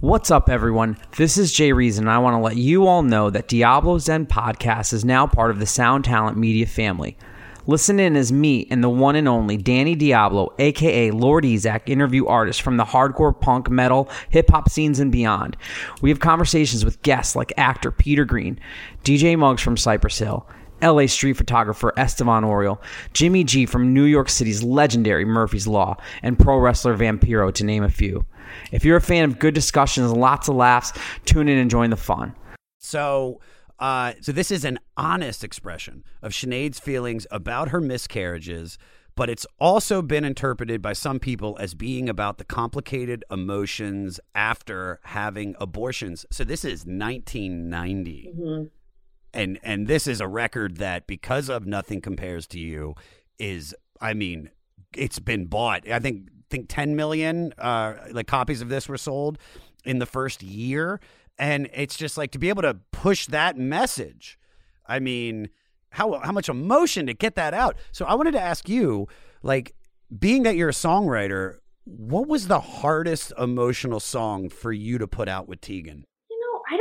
What's up, everyone? This is Jay Reese, and I want to let you all know that Diablo's Den podcast is now part of the Sound Talent Media family. Listen in as me and the one and only Danny Diablo, a.k.a. Lord Ezak, interview artists from the hardcore, punk, metal, hip-hop scenes and beyond. We have conversations with guests like actor Peter Green, DJ Muggs from Cypress Hill, LA street photographer Estevan Oriol, Jimmy G from New York City's legendary Murphy's Law, and pro wrestler Vampiro, to name a few. If you're a fan of good discussions, lots of laughs, tune in and join the fun. So this is an honest expression of Sinead's feelings about her miscarriages, but it's also been interpreted by some people as being about the complicated emotions after having abortions. So this is 1990. Mm-hmm. And this is a record that, because of Nothing Compares to You, is, I mean, it's been bought. I think 10 million like copies of this were sold in the first year. And it's just like, to be able to push that message, I mean, how much emotion to get that out. So I wanted to ask you, like, being that you're a songwriter, what was the hardest emotional song for you to put out with Tegan? I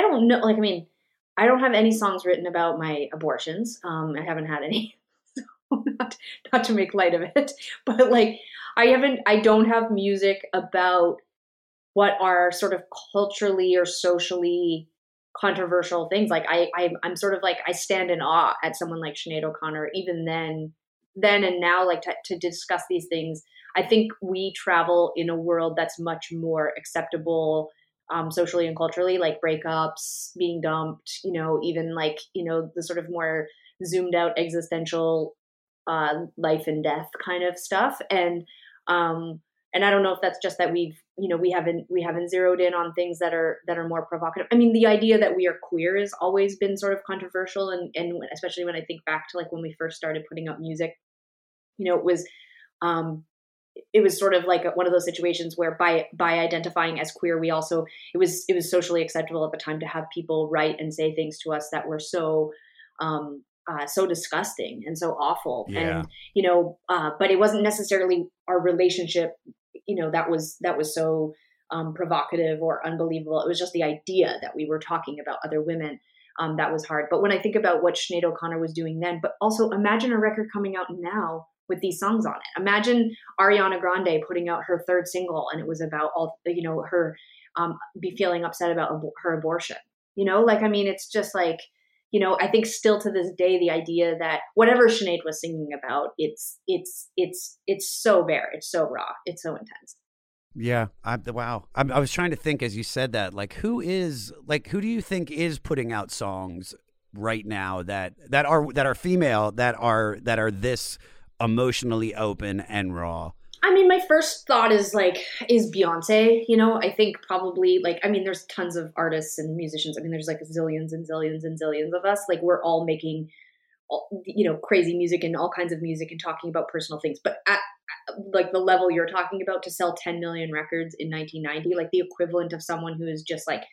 don't know. Like, I mean, I don't have any songs written about my abortions. I haven't had any, so not to make light of it, but like I don't have music about what are sort of culturally or socially controversial things. Like I'm sort of like, I stand in awe at someone like Sinead O'Connor, even then and now, like to discuss these things. I think we travel in a world that's much more acceptable socially and culturally, like breakups, being dumped, even like, the sort of more zoomed out existential life and death kind of stuff. And I don't know if that's just that we've, we haven't zeroed in on things that are more provocative. I mean, the idea that we are queer has always been sort of controversial. And especially when I think back to like when we first started putting up music, it was sort of like one of those situations where by identifying as queer, we also, it was socially acceptable at the time to have people write and say things to us that were so disgusting and so awful. Yeah. And, but it wasn't necessarily our relationship, that was so provocative or unbelievable. It was just the idea that we were talking about other women. That was hard. But when I think about what Sinead O'Connor was doing then, but also imagine a record coming out now with these songs on it. Imagine Ariana Grande putting out her third single and it was about all, her be feeling upset about her abortion. It's just like, I think still to this day, the idea that whatever Sinead was singing about, it's so bare, it's so raw, it's so intense. Yeah. Wow. I was trying to think as you said that, like, who do you think is putting out songs right now that are female, that are this emotionally open and raw? I mean, my first thought is Beyonce. I think probably, like, I mean, there's tons of artists and musicians. I mean, there's like zillions and zillions and zillions of us. Like, we're all making, crazy music and all kinds of music and talking about personal things. But at like the level you're talking about, to sell 10 million records in 1990, like the equivalent of someone who is just like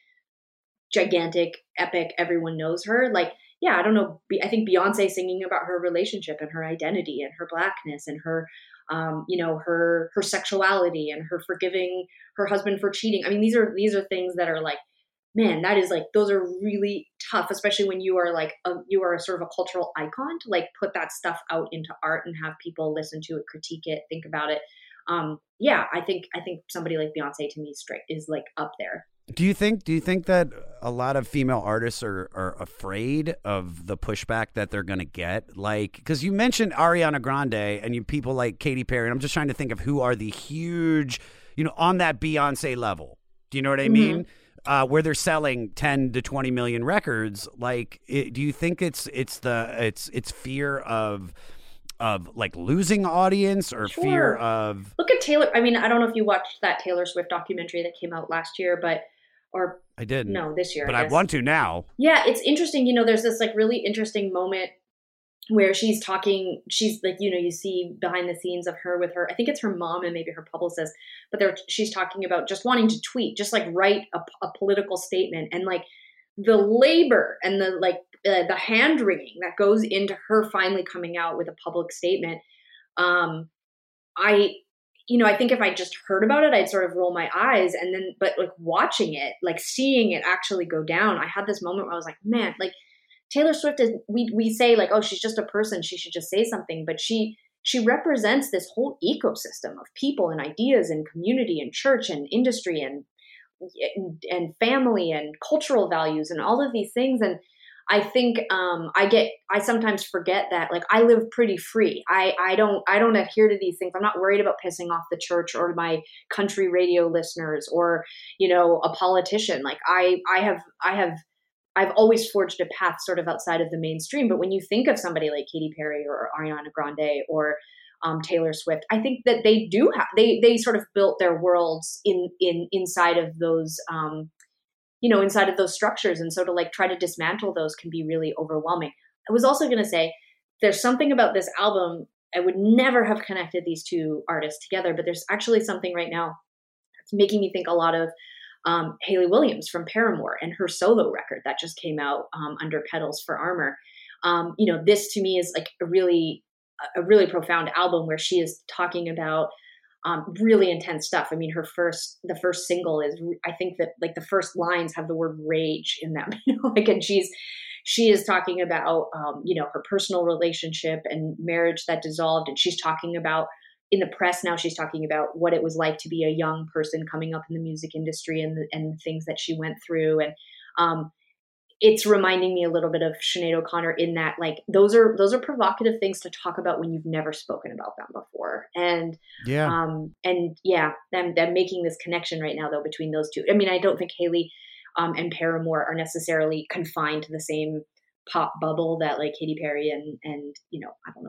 gigantic, epic, everyone knows her. Like, yeah, I don't know. I think Beyonce singing about her relationship and her identity and her blackness and her, her sexuality and her forgiving her husband for cheating. I mean, these are things that are like, man, that is like, those are really tough, especially when you are like, you are sort of a cultural icon, to like put that stuff out into art and have people listen to it, critique it, think about it. Yeah, I think somebody like Beyonce to me is like up there. Do you think that a lot of female artists are afraid of the pushback that they're going to get? Like, because you mentioned Ariana Grande and you people like Katy Perry, and I'm just trying to think of who are the huge, on that Beyonce level. Do you know what I mean? Where they're selling 10 to 20 million records. Like, do you think it's fear of like losing audience or sure. Fear of... Look at Taylor. I mean, I don't know if you watched that Taylor Swift documentary that came out last year, but or I did. No, this year. But I want to now. Yeah, it's interesting. You know, there's this like really interesting moment where she's talking. She's like, you know, you see behind the scenes of her with her. I think it's her mom and maybe her publicist. But she's talking about just wanting to tweet, just like write a political statement, and like the labor and the like the hand wringing that goes into her finally coming out with a public statement. I think if I just heard about it, I'd sort of roll my eyes, and then, but like watching it, like seeing it actually go down, I had this moment where I was like, man, like Taylor Swift is, we say like, oh, she's just a person, she should just say something, but she represents this whole ecosystem of people and ideas and community and church and industry and family and cultural values and all of these things. And I think I sometimes forget that like I live pretty free. I don't adhere to these things. I'm not worried about pissing off the church or my country radio listeners or, you know, a politician. Like I've always forged a path sort of outside of the mainstream. But when you think of somebody like Katy Perry or Ariana Grande or Taylor Swift, I think that they do have they sort of built their worlds in inside of those inside of those structures. And so to like try to dismantle those can be really overwhelming. I was also going to say, there's something about this album. I would never have connected these two artists together, but there's actually something right now that's making me think a lot of Hayley Williams from Paramore and her solo record that just came out under Petals for Armor. This to me is like a really profound album where she is talking about really intense stuff. I mean, the first single is, I think that like the first lines have the word rage in them, you know, like, and she is talking about, her personal relationship and marriage that dissolved. And she's talking about in the press now, she's talking about what it was like to be a young person coming up in the music industry and things that she went through. And, it's reminding me a little bit of Sinead O'Connor in that, like, those are provocative things to talk about when you've never spoken about them before. And yeah, I'm making this connection right now though between those two. I mean, I don't think Hayley and Paramore are necessarily confined to the same pop bubble that like Katy Perry and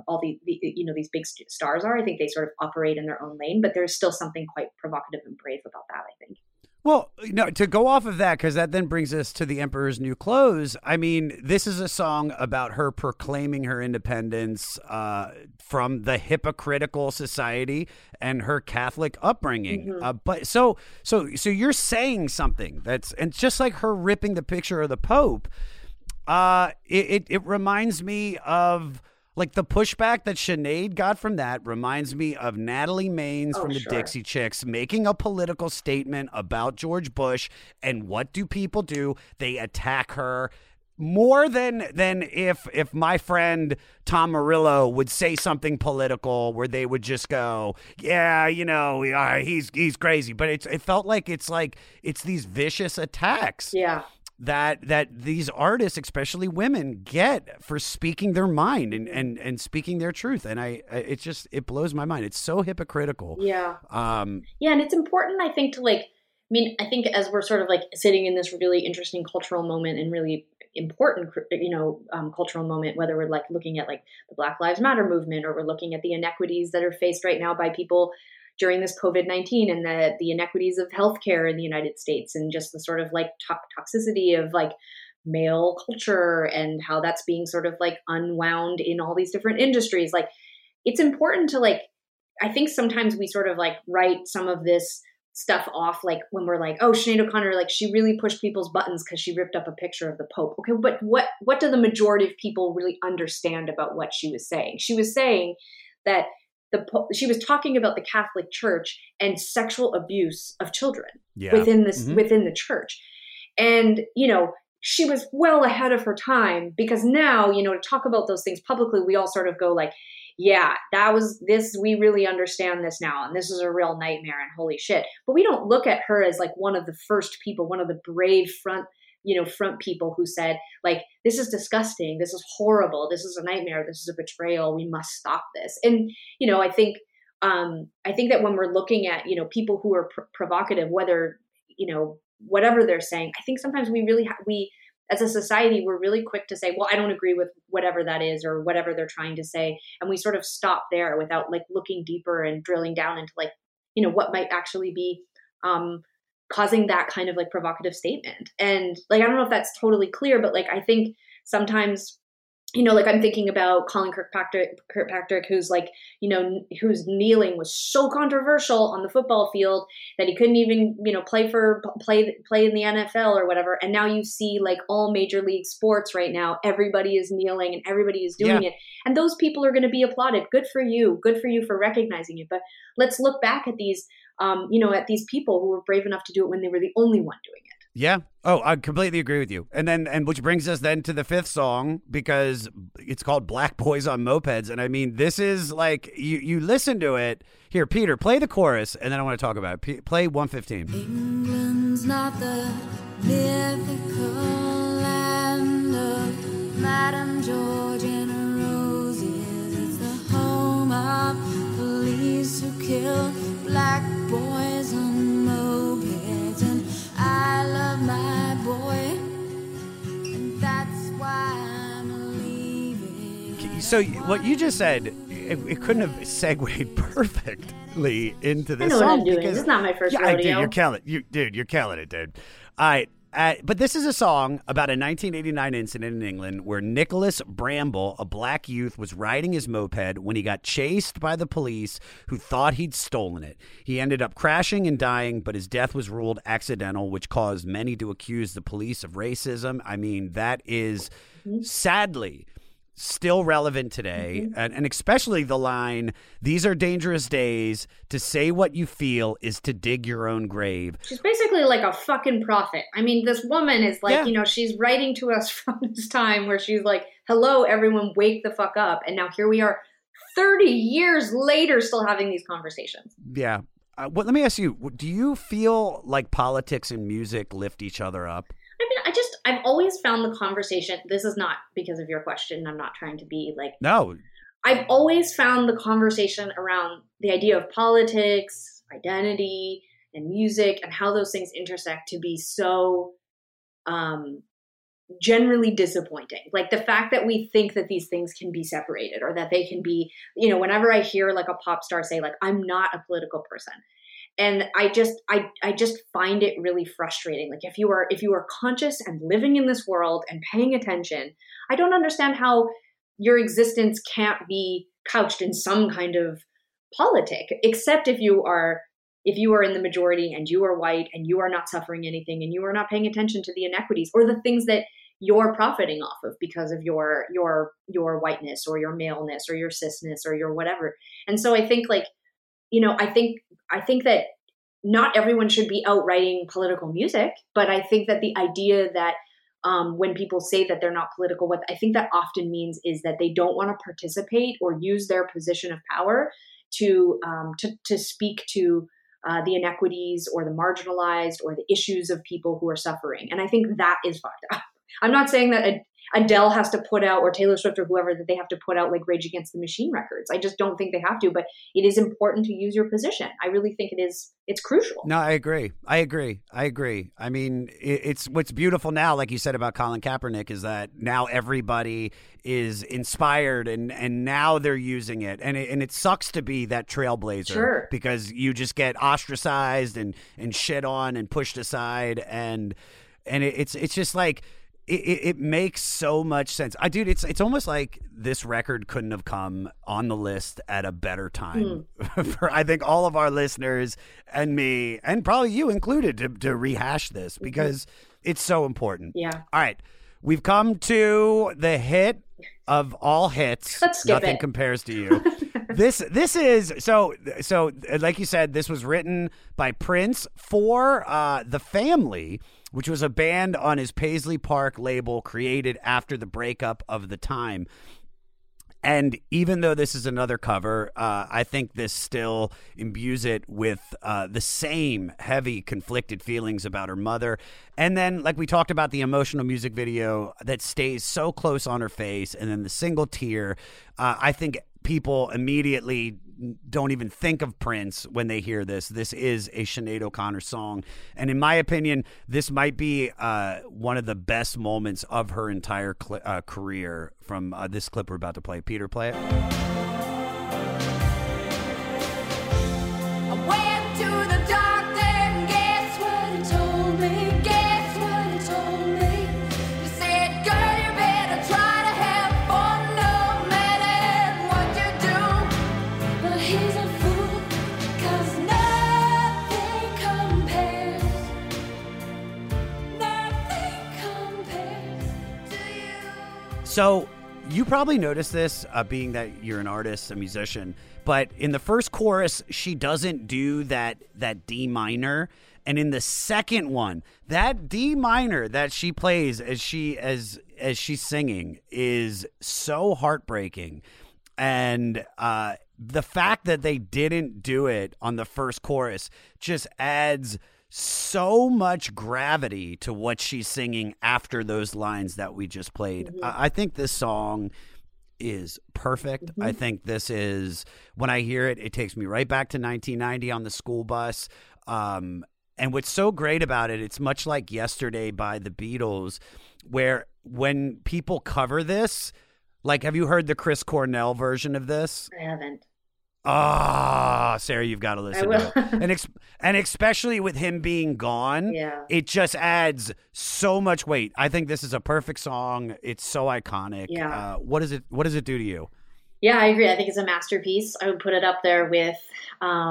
all the these big stars are. I think they sort of operate in their own lane, but there's still something quite provocative and brave about that, I think. Well, to go off of that, because that then brings us to The Emperor's New Clothes. I mean, this is a song about her proclaiming her independence from the hypocritical society and her Catholic upbringing. Mm-hmm. But you're saying something and just like her ripping the picture of the Pope. It reminds me of like the pushback that Sinead got from that reminds me of Natalie Maines from the Dixie Chicks making a political statement about George Bush. And what do people do? They attack her more than if my friend Tom Morello would say something political where they would just go, yeah, he's crazy. But it felt like it's these vicious attacks. Yeah. That these artists, especially women, get for speaking their mind and speaking their truth. And it blows my mind. It's so hypocritical. Yeah. And it's important, I think, to like, I mean, I think as we're sort of like sitting in this really interesting cultural moment and really important, cultural moment, whether we're like looking at like the Black Lives Matter movement or we're looking at the inequities that are faced right now by people during this COVID-19 and the inequities of healthcare in the United States and just the sort of like toxicity of like male culture and how that's being sort of like unwound in all these different industries. Like it's important to like, I think sometimes we sort of like write some of this stuff off. Like when we're like, oh, Sinead O'Connor, like she really pushed people's buttons because she ripped up a picture of the Pope. Okay. But what do the majority of people really understand about what she was saying? She was saying that she was talking about the Catholic Church and sexual abuse of children within the church. And, she was well ahead of her time because now, to talk about those things publicly, we all sort of go like, yeah, that was this. We really understand this now. And this is a real nightmare and holy shit. But we don't look at her as like one of the first people, one of the brave front people who said like, this is disgusting. This is horrible. This is a nightmare. This is a betrayal. We must stop this. And, I think that when we're looking at, people who are provocative, whether, whatever they're saying, I think sometimes we really, as a society, we're really quick to say, well, I don't agree with whatever that is or whatever they're trying to say. And we sort of stop there without like looking deeper and drilling down into like, what might actually be, causing that kind of like provocative statement. And like, I don't know if that's totally clear, but like, I think sometimes, you know, like I'm thinking about Colin Kirkpatrick, who's like, you know, whose kneeling was so controversial on the football field that he couldn't even, you know, play in the NFL or whatever. And now you see like all major league sports right now, everybody is kneeling and everybody is doing it. And those people are going to be applauded. Good for you for recognizing it. But let's look back at these, you know, at these people who were brave enough to do it when they were the only one doing it. Yeah. Oh, I completely agree with you. And which brings us then to the fifth song, because it's called Black Boys on Mopeds. And I mean, this is like, you listen to it. Here, Peter, play the chorus, and then I want to talk about it. Play 115. England's not the mythical land of Madame George and Roses. It's the home of police who kill black boys on mopeds. And I love my boy, and that's why I'm leaving. So what you just said, it couldn't have segued perfectly into this song. I know what I'm doing. Because, it's not my first rodeo. Dude, you're killing it. You're killing it, dude. All right. But this is a song about a 1989 incident in England where Nicholas Bramble, a black youth, was riding his moped when he got chased by the police who thought he'd stolen it. He ended up crashing and dying, but his death was ruled accidental, which caused many to accuse the police of racism. I mean, that is sadly still relevant today, and especially the line, these are dangerous days, to say what you feel is to dig your own grave. She's basically like a fucking prophet. I mean, this woman is like, you know, she's writing to us from this time where she's like, hello, everyone, wake the fuck up. And now here we are 30 years later still having these conversations. Yeah. Well, let me ask you, do you feel like politics and music lift each other up? I mean, I've always found the conversation, this is not because of your question, I'm not trying to be like, no, I've always found the conversation around the idea of politics, identity, and music, and how those things intersect to be so generally disappointing. Like the fact that we think that these things can be separated, or that they can be, you know, whenever I hear like a pop star say like, I'm not a political person. And I just find it really frustrating. Like if you are conscious and living in this world and paying attention, I don't understand how your existence can't be couched in some kind of politic, except if you are in the majority and you are white and you are not suffering anything and you are not paying attention to the inequities or the things that you're profiting off of because of your whiteness or your maleness or your cisness or your whatever. And so I think like, you know, I think that not everyone should be out writing political music, but I think that the idea that when people say that they're not political, what I think that often means is that they don't want to participate or use their position of power to speak to the inequities or the marginalized or the issues of people who are suffering. And I think that is fucked up. I'm not saying that Adele has to put out, or Taylor Swift or whoever, that they have to put out like Rage Against the Machine records. I just don't think they have to, but it is important to use your position. I really think it's crucial. No, I agree. I mean, it's what's beautiful now, like you said about Colin Kaepernick, is that now everybody is inspired and now they're using it. And it sucks to be that trailblazer because you just get ostracized and shit on and pushed aside. And it's just like, It makes so much sense. Dude, it's almost like this record couldn't have come on the list at a better time for, I think, all of our listeners and me, and probably you included, to rehash this because it's so important. Yeah. All right. We've come to the hit of all hits. Let's skip Nothing Compares to You. This is, so like you said, this was written by Prince for The Family, which was a band on his Paisley Park label created after the breakup of The Time. And even though this is another cover, I think this still imbues it with the same heavy, conflicted feelings about her mother. And then, like we talked about, the emotional music video that stays so close on her face, and then the single tear, I think people immediately don't even think of Prince when they hear this. This is a Sinead O'Connor song. And in my opinion, this might be one of the best moments of her entire career from this clip we're about to play. Peter, play it. I went to the doctor and guess what So you probably noticed this, being that you're an artist, a musician, but in the first chorus, she doesn't do that D minor. And in the second one, that D minor that she plays as she's singing is so heartbreaking. And the fact that they didn't do it on the first chorus just adds so much gravity to what she's singing after those lines that we just played. Mm-hmm. I think this song is perfect. Mm-hmm. I think this is, when I hear it, it takes me right back to 1990 on the school bus. And what's so great about it, it's much like Yesterday by the Beatles, where when people cover this, like, have you heard the Chris Cornell version of this? I haven't. Ah, oh, Sarah, you've got to listen to it. And especially with him being gone, yeah, it just adds so much weight. I think this is a perfect song. It's so iconic. Yeah. What does it do to you? Yeah, I agree. I think it's a masterpiece. I would put it up there with I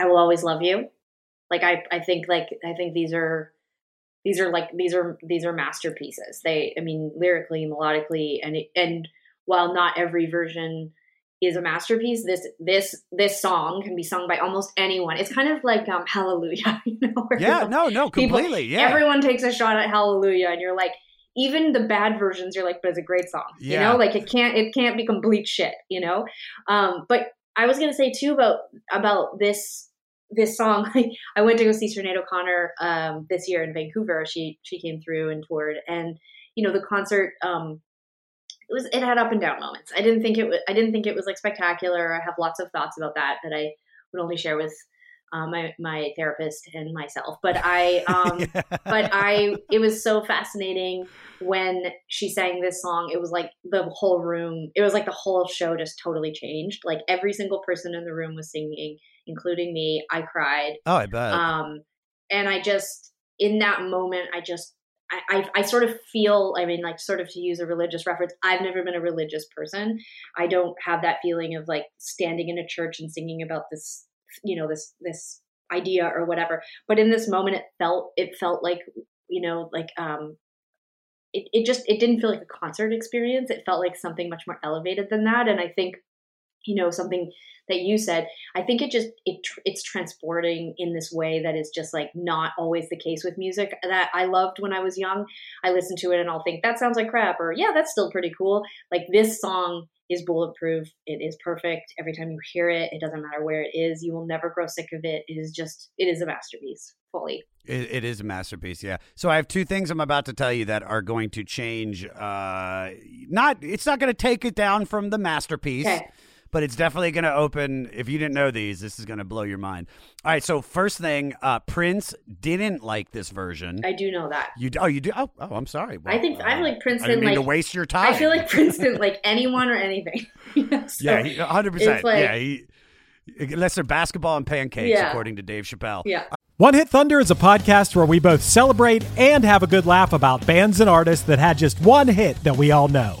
Will Always Love You. Like, I think these are masterpieces. They, I mean, lyrically, melodically, and while not every version is a masterpiece, this song can be sung by almost anyone. It's kind of like Hallelujah, you know? Yeah, completely. Yeah. Everyone takes a shot at Hallelujah, and you're like, even the bad versions, you're like, but it's a great song, yeah, you know? Like, it can't be complete shit, you know? But I was going to say too about this song. I went to go see Sinéad O'Connor this year in Vancouver. She came through and toured, and you know, the concert, it had up and down moments. I didn't think it was like spectacular. I have lots of thoughts about that I would only share with my therapist and myself. But it was so fascinating when she sang this song. It was like the whole room, it was like the whole show just totally changed. Like, every single person in the room was singing, including me. I cried. Oh, I bet. And I just, in that moment, I sort of feel, I mean, like, sort of to use a religious reference, I've never been a religious person. I don't have that feeling of like standing in a church and singing about this, you know, this idea or whatever. But in this moment, it felt like, you know, like, it didn't feel like a concert experience. It felt like something much more elevated than that. And I think, you know, something that you said, I think it's transporting in this way that is just like not always the case with music that I loved when I was young. I listen to it and I'll think that sounds like crap, or yeah, that's still pretty cool. Like, this song is bulletproof. It is perfect. Every time you hear it, it doesn't matter where it is. You will never grow sick of it. It is a masterpiece. Fully. It is a masterpiece, yeah. So I have two things I'm about to tell you that are going to change. It's not going to take it down from the masterpiece, okay, but it's definitely going to open. If you didn't know these, this is going to blow your mind. All right. So first thing, Prince didn't like this version. I do know that. You do. Oh, I'm sorry. Well, I think I like Prince. I didn't mean to waste your time. I feel like Prince didn't like anyone or anything. So yeah, 100%. Like, yeah, unless they're basketball and pancakes, yeah, according to Dave Chappelle. Yeah. One Hit Thunder is a podcast where we both celebrate and have a good laugh about bands and artists that had just one hit that we all know.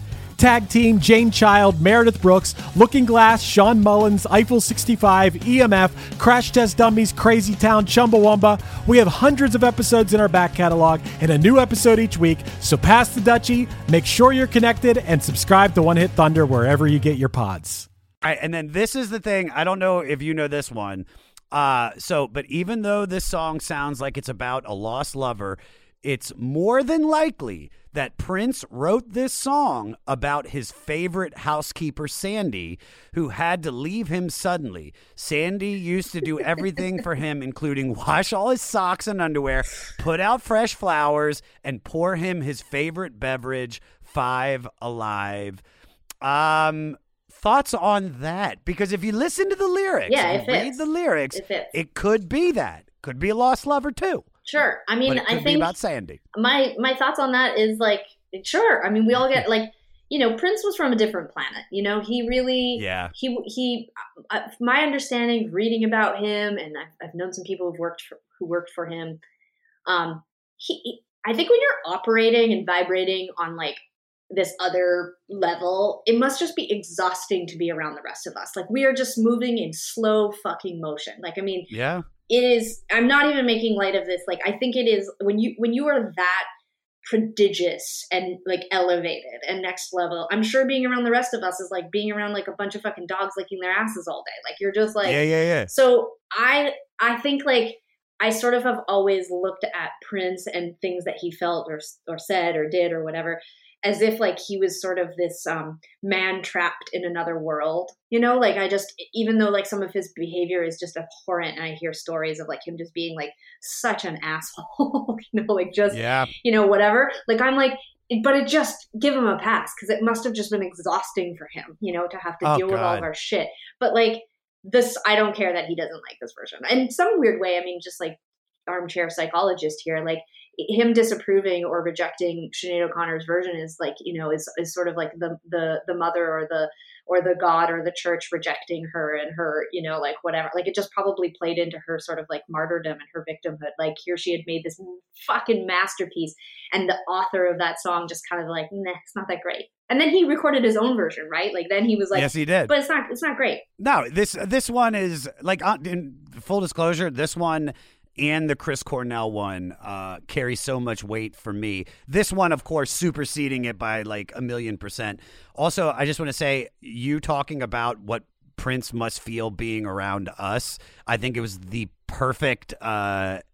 Tag Team, Jane Child, Meredith Brooks, Looking Glass, Sean Mullins, Eiffel 65, EMF, Crash Test Dummies, Crazy Town, Chumbawamba. We have hundreds of episodes in our back catalog and a new episode each week, so pass the Dutchie, make sure you're connected, and subscribe to One Hit Thunder wherever you get your pods. All right, and then this is the thing, I don't know if you know this one, but even though this song sounds like it's about a lost lover, it's more than likely that Prince wrote this song about his favorite housekeeper, Sandy, who had to leave him suddenly. Sandy used to do everything for him, including wash all his socks and underwear, put out fresh flowers, and pour him his favorite beverage, Five Alive. Thoughts on that? Because if you listen to the lyrics, the lyrics, it could be that. Could be a lost lover, too. Sure. I mean, I think about Sandy. My thoughts on that is like, sure. I mean, we all get like, you know, Prince was from a different planet. You know, he really, he, my understanding reading about him, and I've known some people who've worked for him. I think when you're operating and vibrating on like this other level, it must just be exhausting to be around the rest of us. Like, we are just moving in slow fucking motion. Like, I mean, yeah, it is. I'm not even making light of this. Like, I think it is when you are that prodigious and like elevated and next level, I'm sure being around the rest of us is like being around like a bunch of fucking dogs licking their asses all day. Like, you're just like, yeah. So I think like, I sort of have always looked at Prince and things that he felt or said or did or whatever, as if like he was sort of this man trapped in another world, you know, like I just, even though like some of his behavior is just abhorrent and I hear stories of like him just being like such an asshole, you know, like just, yeah, you know, whatever, like I'm like, but it just give him a pass because it must have just been exhausting for him, you know, to have to deal with all of our shit. But like this, I don't care that he doesn't like this version. And some weird way, I mean, just like armchair psychologist here, like him disapproving or rejecting Sinead O'Connor's version is like, you know, is sort of like the mother or the God or the church rejecting her and her, you know, like whatever, like it just probably played into her sort of like martyrdom and her victimhood. Like here she had made this fucking masterpiece and the author of that song just kind of like, nah, it's not that great. And then he recorded his own version, right? Like then he was like, yes, he did. But it's not great. No, this one is like, in full disclosure, this one and the Chris Cornell one carry so much weight for me. This one, of course, superseding it by like 1,000,000%. Also, I just want to say, you talking about what Prince must feel being around us, I think it was the perfect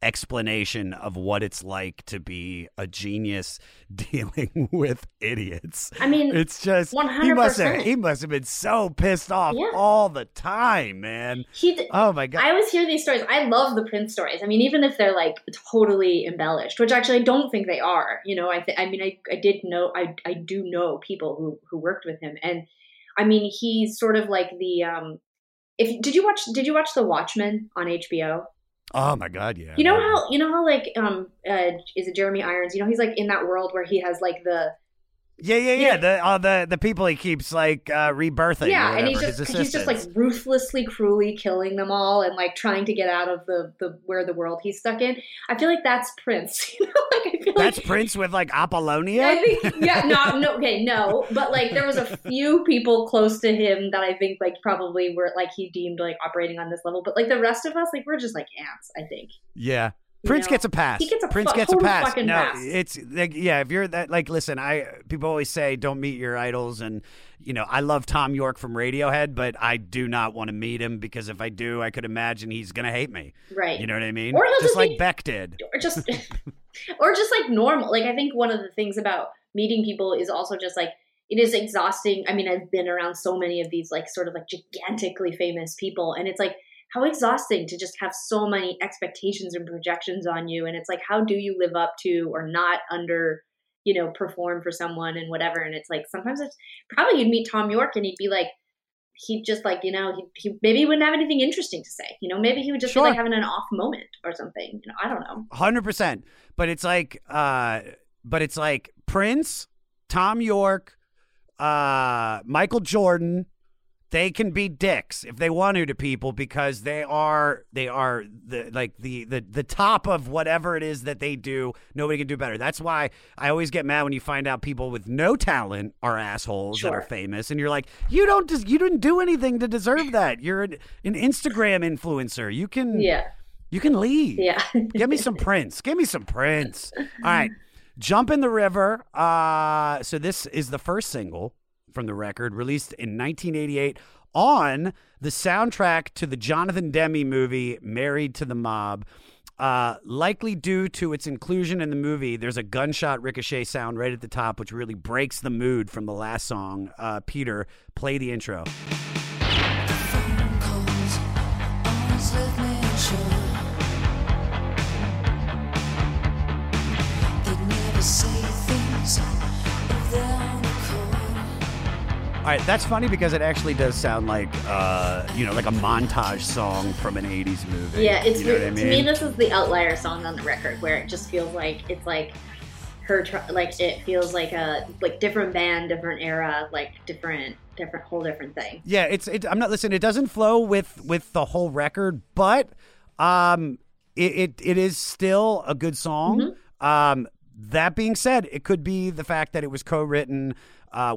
explanation of what it's like to be a genius dealing with idiots. I mean, it's just 100%. He must have been so pissed off all the time, man. Oh my God. I always hear these stories. I love the Prince stories. I mean, even if they're like totally embellished, which actually I don't think they are, you know, I do know people who worked with him. And I mean, he's sort of like the, did you watch The Watchmen on HBO? Oh my God. Yeah. You know how like, is it Jeremy Irons? You know, he's like in that world where he has like the, yeah. The people he keeps like rebirthing. Yeah, whatever, and he's just like ruthlessly, cruelly killing them all and like trying to get out of the world he's stuck in. I feel like that's Prince. You know, like I feel that's like, Prince with like Apollonia. I think, but like there was a few people close to him that I think like probably were like he deemed like operating on this level, but like the rest of us, like we're just like ants, I think. Yeah. Prince gets a pass. He gets a pass. Fucking pass. It's like, yeah, if you're that, like, listen, people always say don't meet your idols. And, you know, I love Thom Yorke from Radiohead, but I do not want to meet him because if I do, I could imagine he's going to hate me. Right. You know what I mean? Or he'll just like Beck did. Or just like normal. Like, I think one of the things about meeting people is also just like, it is exhausting. I mean, I've been around so many of these like sort of like gigantically famous people. And it's like, how exhausting to just have so many expectations and projections on you. And it's like, how do you live up to or not under, you know, perform for someone and whatever. And it's like, sometimes it's probably you'd meet Thom Yorke and he'd be like, he'd just like, you know, he maybe wouldn't have anything interesting to say, you know, maybe he would just be like having an off moment or something. You know, I don't know. 100%. But it's like, Prince, Thom Yorke, Michael Jordan, they can be dicks if they want to people because they are the top of whatever it is that they do. Nobody can do better. That's why I always get mad when you find out people with no talent are assholes that are famous, and you're like, you didn't do anything to deserve that. You're an Instagram influencer. You can leave. Yeah, give me some Prince. Give me some Prince. All right, Jump in the River. So this is the first single from the record, released in 1988 on the soundtrack to the Jonathan Demme movie Married to the Mob. Likely due to its inclusion in the movie, there's a gunshot ricochet sound right at the top, which really breaks the mood from the last song. Peter, play the intro. All right, that's funny because it actually does sound like, you know, like a montage song from an 80s movie. Yeah, it's weird. I mean? To me, this is the outlier song on the record where it just feels like it's like her, like it feels like a like different band, different era, like different whole different thing. Yeah, I'm not listening. It doesn't flow with the whole record, but it is still a good song. Mm-hmm. That being said, it could be the fact that it was co-written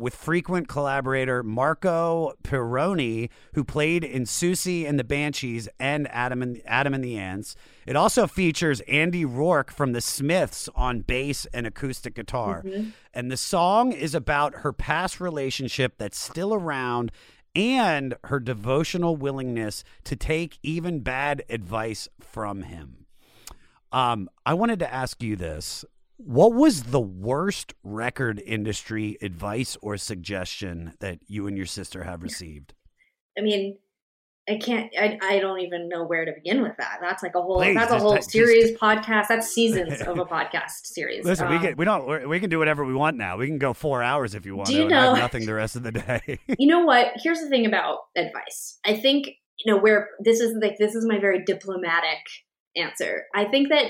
with frequent collaborator Marco Pirroni, who played in Susie and the Banshees and Adam and the Ants. It also features Andy Rourke from the Smiths on bass and acoustic guitar. Mm-hmm. And the song is about her past relationship that's still around and her devotional willingness to take even bad advice from him. I wanted to ask you this. What was the worst record industry advice or suggestion that you and your sister have received? I mean, I don't even know where to begin with that. That's like a whole, podcast. That's seasons of a podcast series. Listen, we can do whatever we want now. We can go 4 hours if you want. I have nothing the rest of the day. You know what? Here's the thing about advice. I think, this is my very diplomatic answer. I think that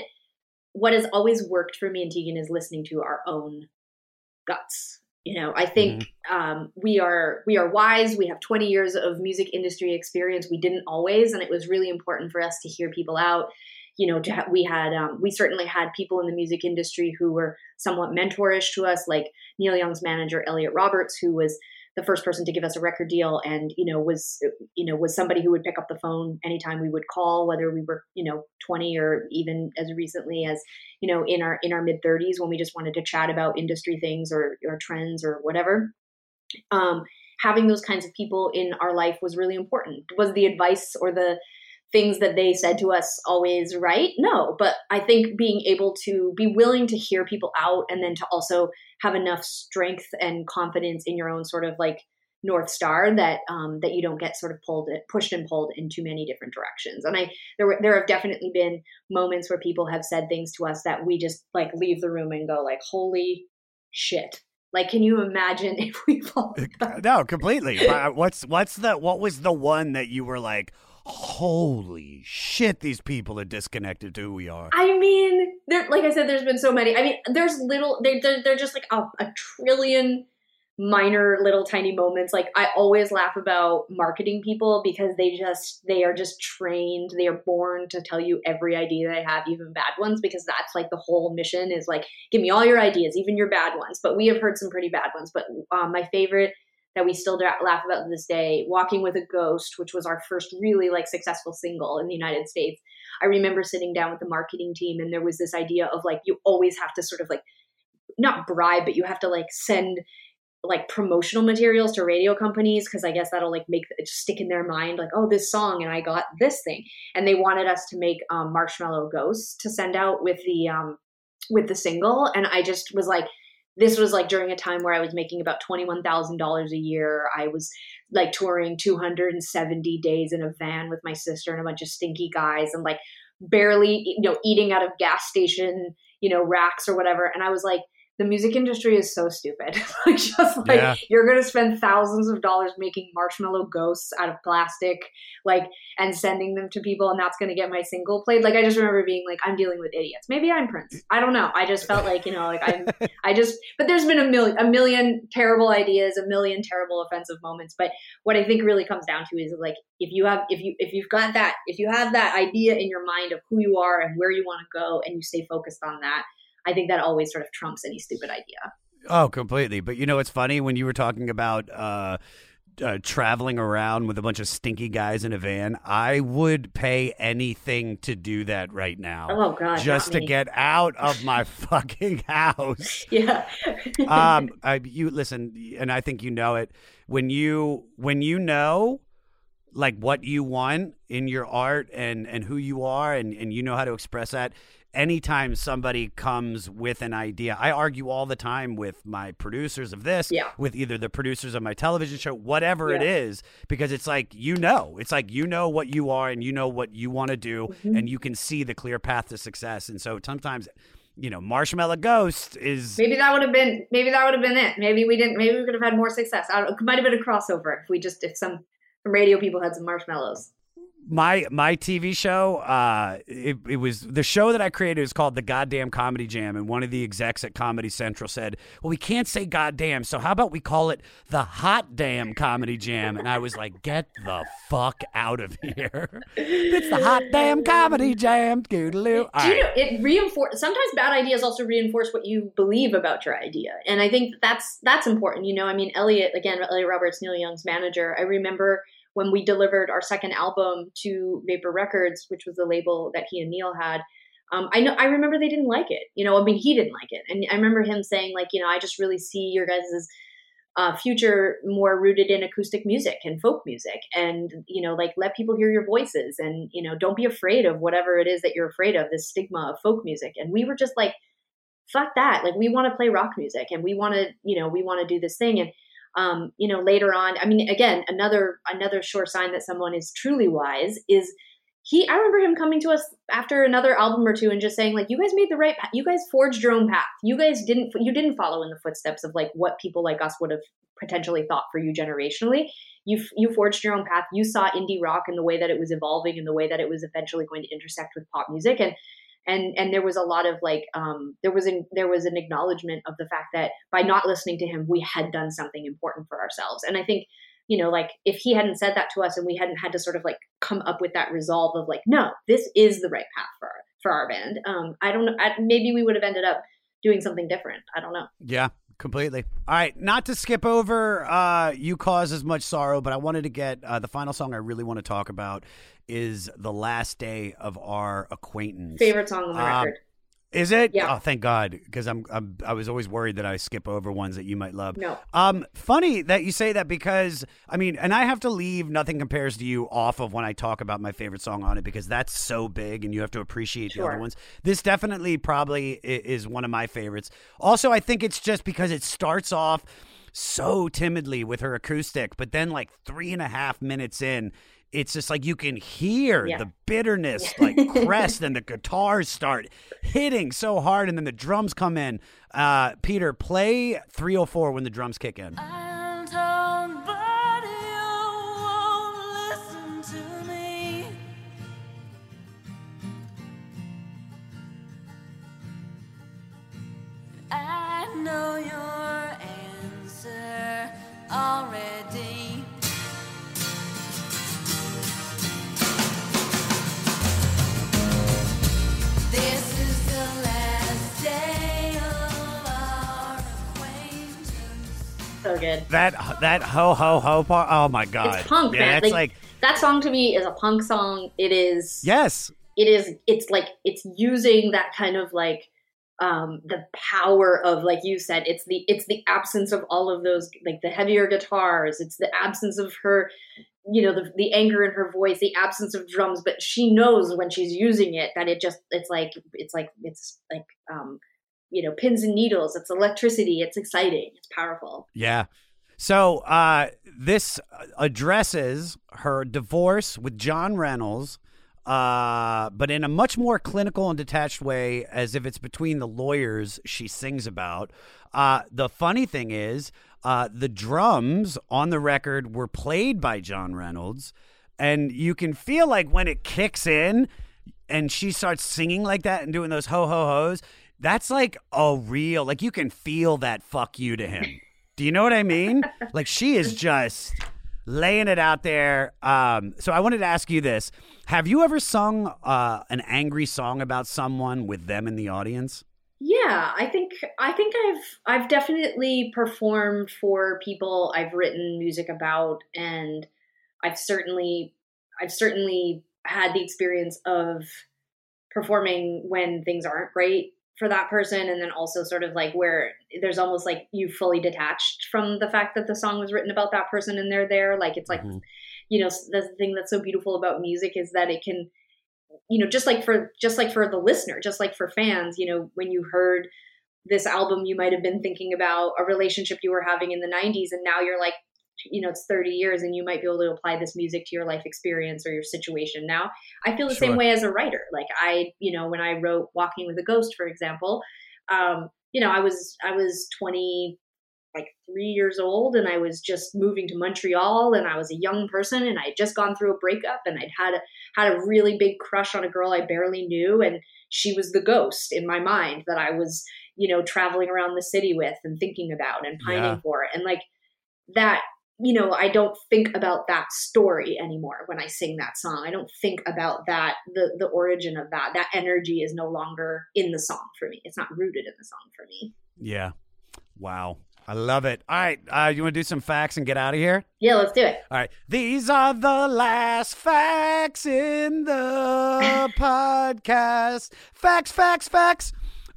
what has always worked for me and Tegan is listening to our own guts. I think we are wise. We have 20 years of music industry experience. We didn't always, and it was really important for us to hear people out. We certainly had people in the music industry who were somewhat mentorish to us, like Neil Young's manager, Elliot Roberts, who was the first person to give us a record deal, and was somebody who would pick up the phone anytime we would call, whether we were 20 or even as recently as in our mid 30s when we just wanted to chat about industry things or trends or whatever. Having those kinds of people in our life was really important. Was the advice or the things that they said to us always right? No, but I think being able to be willing to hear people out and then to also have enough strength and confidence in your own sort of like North Star that you don't get sort of pushed and pulled in too many different directions. And there have definitely been moments where people have said things to us that we just like leave the room and go like, holy shit. Like, can you imagine if we followed that? No, completely. What was the one that you were like, holy shit, these people are disconnected to who we are? I mean, like I said, there's been so many. I mean, there's little, they're just like a trillion minor little tiny moments. Like, I always laugh about marketing people because they are just trained. They are born to tell you every idea they have, even bad ones, because that's like the whole mission is like, give me all your ideas, even your bad ones. But we have heard some pretty bad ones. But my favorite that we still laugh about to this day, Walking with a Ghost, which was our first really like successful single in the United States. I remember sitting down with the marketing team, and there was this idea of like, you always have to sort of like, not bribe, but you have to like send like promotional materials to radio companies, because I guess that'll like make it stick in their mind like, oh, this song and I got this thing. And they wanted us to make Marshmallow Ghost to send out with the single. And I just was like, this was like during a time where I was making about $21,000 a year. I was like touring 270 days in a van with my sister and a bunch of stinky guys and like barely, eating out of gas station, racks or whatever. And I was like, the music industry is so stupid. You're going to spend thousands of dollars making marshmallow ghosts out of plastic, like, and sending them to people. And that's going to get my single played. Like, I just remember being like, I'm dealing with idiots. Maybe I'm Prince. I don't know. I just felt like, but there's been a million terrible ideas, a million terrible offensive moments. But what I think really comes down to is like, if you have that idea in your mind of who you are and where you want to go, and you stay focused on that, I think that always sort of trumps any stupid idea. Oh, completely. But it's funny when you were talking about traveling around with a bunch of stinky guys in a van. I would pay anything to do that right now. Oh God, just to get out of my fucking house. Yeah. You listen, and I think you know it when you know like what you want in your art and who you are and you know how to express that. Anytime somebody comes with an idea, I argue all the time with my producers of this, with either the producers of my television show, whatever it is, because it's like, you know what you are and you know what you want to do and you can see the clear path to success. And so sometimes, Marshmallow Ghost is maybe that would have been it. Maybe we could have had more success. I don't know. It might've been a crossover if some radio people had some marshmallows. My TV show, it was the show that I created is called The Goddamn Comedy Jam, and one of the execs at Comedy Central said, well, we can't say goddamn, so how about we call it The Hot Damn Comedy Jam? And I was like, get the fuck out of here. It's The Hot Damn Comedy Jam. Doodaloo. All right. You know, it reinforces, sometimes bad ideas also reinforce what you believe about your idea, and I think that's important. You know, I mean, Elliot Roberts, Neil Young's manager, I remember when we delivered our second album to Vapor Records, which was the label that he and Neil had, I remember they didn't like it. You know, I mean, he didn't like it. And I remember him saying, like, you know, I just really see your guys' future more rooted in acoustic music and folk music. And, you know, like, let people hear your voices. And, you know, don't be afraid of whatever it is that you're afraid of, this stigma of folk music. And we were just like, fuck that. Like, we want to play rock music and we want to, you know, we want to do this thing. And, you know, later on, I mean, again, another sure sign that someone is truly wise is I remember him coming to us after another album or two and just saying, like, you guys made the right path. You guys forged your own path. You guys didn't follow in the footsteps of like what people like us would have potentially thought for you generationally. You forged your own path. You saw indie rock and the way that it was evolving and the way that it was eventually going to intersect with pop music. And there was a lot of like, there was an acknowledgement of the fact that by not listening to him, we had done something important for ourselves. And I think, you know, like if he hadn't said that to us and we hadn't had to sort of like come up with that resolve of like, no, this is the right path for our band. Maybe we would have ended up doing something different. I don't know. Yeah, completely. All right. Not to skip over, You Cause As Much Sorrow, but I wanted to get the final song I really want to talk about is The Last Day of Our Acquaintance. Favorite song on the record. Is it? Yeah. Oh, thank God, because I was always worried that I skip over ones that you might love. No. Funny that you say that because, I mean, and I have to leave Nothing Compares to You off of when I talk about my favorite song on it because that's so big and you have to appreciate the other ones. This definitely probably is one of my favorites. Also, I think it's just because it starts off so timidly with her acoustic, but then like 3.5 minutes in, it's just like you can hear the bitterness like crest and the guitars start hitting so hard and then the drums come in. Peter, play 304 when the drums kick in. I'm torn, but you won't listen to me. I know your answer already. So good. That ho ho ho part. Oh my God. It's punk, man. It's like that song to me is a punk song. It is. Yes. It is. It's like it's using that kind of like the power of, like you said, it's the absence of all of those, like the heavier guitars. It's the absence of her, you know, the anger in her voice, the absence of drums. But she knows when she's using it that it just it's like you know, pins and needles. It's electricity. It's exciting. It's powerful. Yeah. So this addresses her divorce with John Reynolds, but in a much more clinical and detached way, as if it's between the lawyers she sings about. The funny thing is the drums on the record were played by John Reynolds, and you can feel like when it kicks in and she starts singing like that and doing those ho-ho-hos, that's like a real, like you can feel that fuck you to him. Do you know what I mean? Like she is just laying it out there. So I wanted to ask you this. Have you ever sung an angry song about someone with them in the audience? Yeah, I think I've definitely performed for people I've written music about, and I've certainly had the experience of performing when things aren't great for that person, and then also sort of like where there's almost like you fully detached from the fact that the song was written about that person and they're there. Like it's like, you know, the thing that's so beautiful about music is that it can, you know, just like for the listener, just like for fans, you know, when you heard this album, you might have been thinking about a relationship you were having in the 90s, and now you're like, you know, it's 30 years and you might be able to apply this music to your life experience or your situation now. I feel the same way as a writer. Like I, you know, when I wrote Walking with a Ghost, for example, you know, I was 20, like 3 years old, and I was just moving to Montreal, and I was a young person, and I had just gone through a breakup, and I'd had a really big crush on a girl I barely knew, and she was the ghost in my mind that I was, traveling around the city with and thinking about and pining for. And like that, I don't think about that story anymore when I sing that song. I don't think about that, the origin of that. That energy is no longer in the song for me. It's not rooted in the song for me. Yeah. Wow. I love it. All right. You want to do some facts and get out of here? Yeah, let's do it. All right. These are the last facts in the podcast. Facts.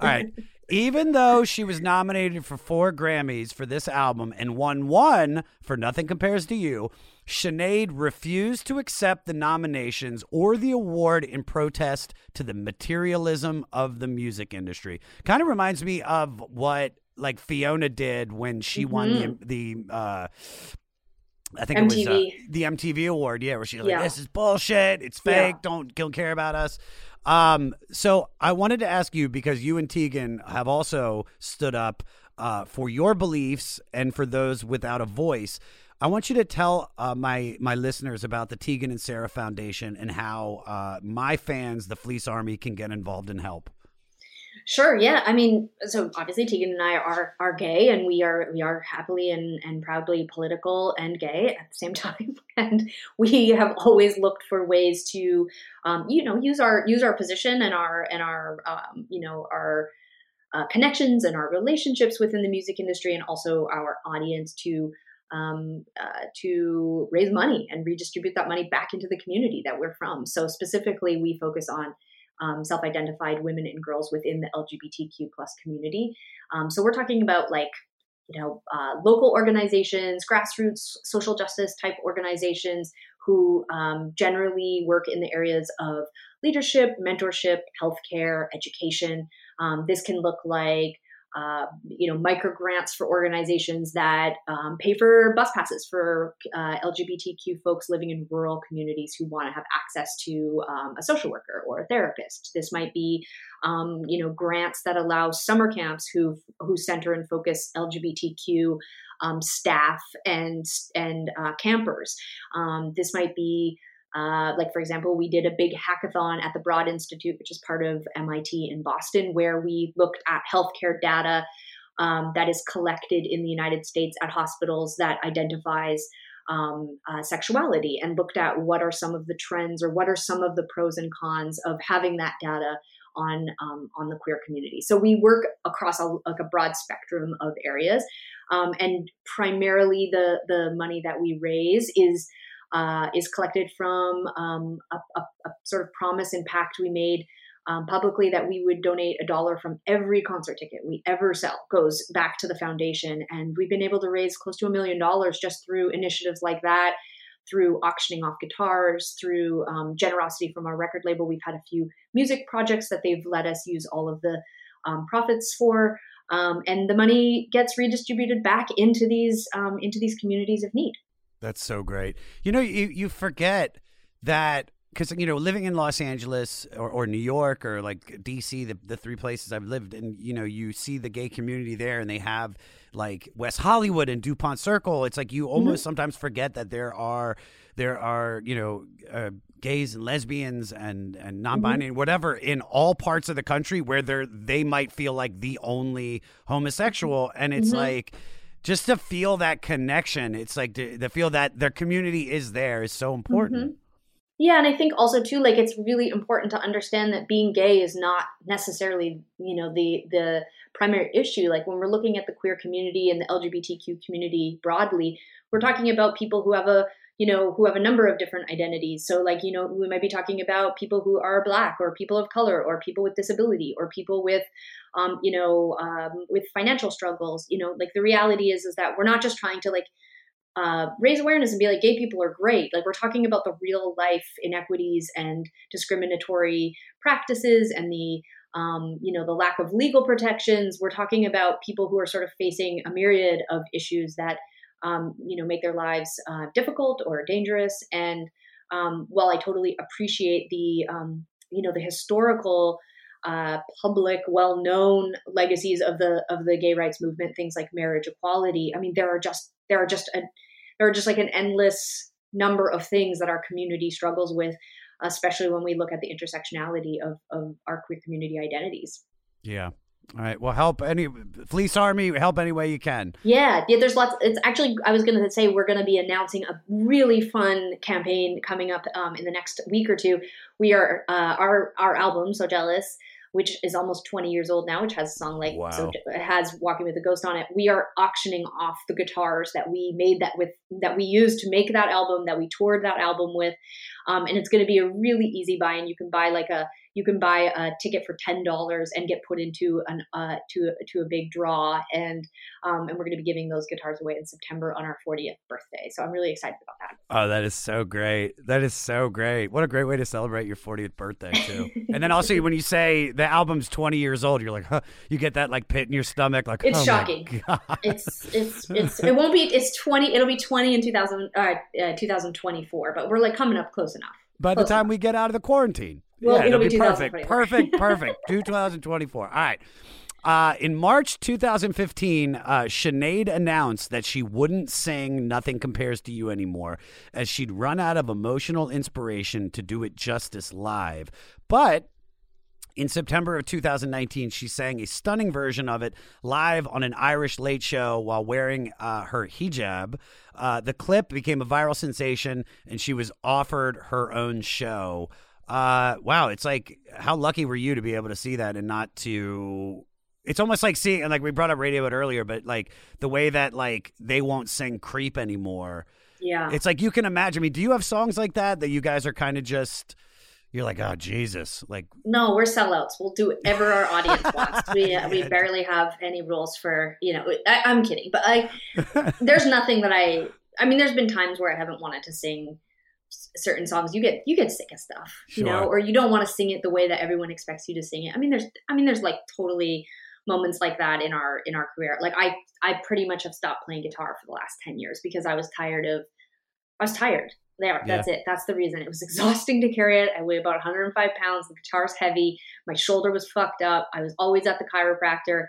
All right. Even though she was nominated for 4 Grammys for this album and won 1 for Nothing Compares to You, Sinead refused to accept the nominations or the award in protest to the materialism of the music industry. Kind of reminds me of what like Fiona did when she won the I think MTV. It was the MTV award. Yeah. Where she's like, this is bullshit. It's fake. Don't care about us. So I wanted to ask you, because you and Tegan have also stood up for your beliefs and for those without a voice. I want you to tell my listeners about the Tegan and Sara Foundation and how my fans, the Fleece Army, can get involved and help. Sure. Yeah. I mean, so obviously Tegan and I are gay, and we are happily and proudly political and gay at the same time. And we have always looked for ways to, use our position and our connections and our relationships within the music industry, and also our audience to raise money and redistribute that money back into the community that we're from. So specifically, we focus on self-identified women and girls within the LGBTQ plus community. So we're talking about local organizations, grassroots, social justice type organizations who generally work in the areas of leadership, mentorship, healthcare, education. This can look like micro grants for organizations that pay for bus passes for LGBTQ folks living in rural communities who want to have access to a social worker or a therapist. This might be, grants that allow summer camps who center and focus LGBTQ staff and campers. This might be. For example, we did a big hackathon at the Broad Institute, which is part of MIT in Boston, where we looked at healthcare data that is collected in the United States at hospitals that identifies sexuality, and looked at what are some of the trends or what are some of the pros and cons of having that data on the queer community. So we work across a broad spectrum of areas, and primarily the money that we raise is collected from a sort of promise and pact we made publicly that we would donate $1 from every concert ticket we ever sell goes back to the foundation. And we've been able to raise close to $1 million just through initiatives like that, through auctioning off guitars, through generosity from our record label. We've had a few music projects that they've let us use all of the profits for. And the money gets redistributed back into these communities of need. That's so great. You forget that because, living in Los Angeles or New York or like DC, the three places I've lived in, you see the gay community there, and they have like West Hollywood and DuPont Circle. It's like you almost sometimes forget that there are, gays and lesbians and non-binary, whatever, in all parts of the country where they might feel like the only homosexual. And it's like, just to feel that connection, it's like to feel that their community is there is so important. Yeah, and I think also too, like it's really important to understand that being gay is not necessarily, the primary issue. Like when we're looking at the queer community and the LGBTQ community broadly, we're talking about people who have a number of different identities. So like, we might be talking about people who are Black or people of color or people with disability or people with financial struggles. The reality is that we're not just trying to raise awareness and be like, gay people are great. Like we're talking about the real life inequities and discriminatory practices and the lack of legal protections. We're talking about people who are sort of facing a myriad of issues that make their lives difficult or dangerous. And while I totally appreciate the historical public, well-known legacies of the gay rights movement, things like marriage equality. I mean, there are just an endless number of things that our community struggles with, especially when we look at the intersectionality of our queer community identities. Yeah. All right. Well, Police Army, help any way you can. Yeah. There's lots. It's actually, I was going to say, we're going to be announcing a really fun campaign coming up in the next week or two. We are, our album, So Jealous, which is almost 20 years old now, which has a song like, wow, so it has Walking with a Ghost on it. We are auctioning off the guitars that we made that we used to make that album, that we toured that album with. And it's going to be a really easy buy, and you can buy a ticket for $10 and get put into a big draw. And we're going to be giving those guitars away in September on our 40th birthday. So I'm really excited about that. Oh, that is so great. What a great way to celebrate your 40th birthday too. And then also when you say the album's 20 years old, you're like, huh, you get that like pit in your stomach. Like, it's shocking. It'll be 20 in 2024, but we're like coming up close enough. By the time we get out of the quarantine. Well, yeah, it'll be perfect. 2024. All right. In March 2015, Sinead announced that she wouldn't sing Nothing Compares to You anymore, as she'd run out of emotional inspiration to do it justice live. But in September of 2019, she sang a stunning version of it live on an Irish late show while wearing her hijab. The clip became a viral sensation, and she was offered her own show. Wow. It's like, how lucky were you to be able to see that and not to... It's almost like seeing, and like we brought up Radiohead earlier, but like the way that like they won't sing Creep anymore. Yeah. It's like, you can imagine. I mean, do you have songs like that you guys are kind of just... You're like, oh, Jesus. Like, no, we're sellouts. We'll do whatever our audience wants. We barely have any rules for, you know, I'm kidding. But there's nothing that I mean, there's been times where I haven't wanted to sing certain songs. You get sick of stuff, sure, you know, or you don't want to sing it the way that everyone expects you to sing it. I mean, there's like totally moments like that in our career. Like I pretty much have stopped playing guitar for the last 10 years because I was tired. There, yeah. That's it. That's the reason. It was exhausting to carry it. I weigh about 105 pounds. The guitar's heavy. My shoulder was fucked up. I was always at the chiropractor.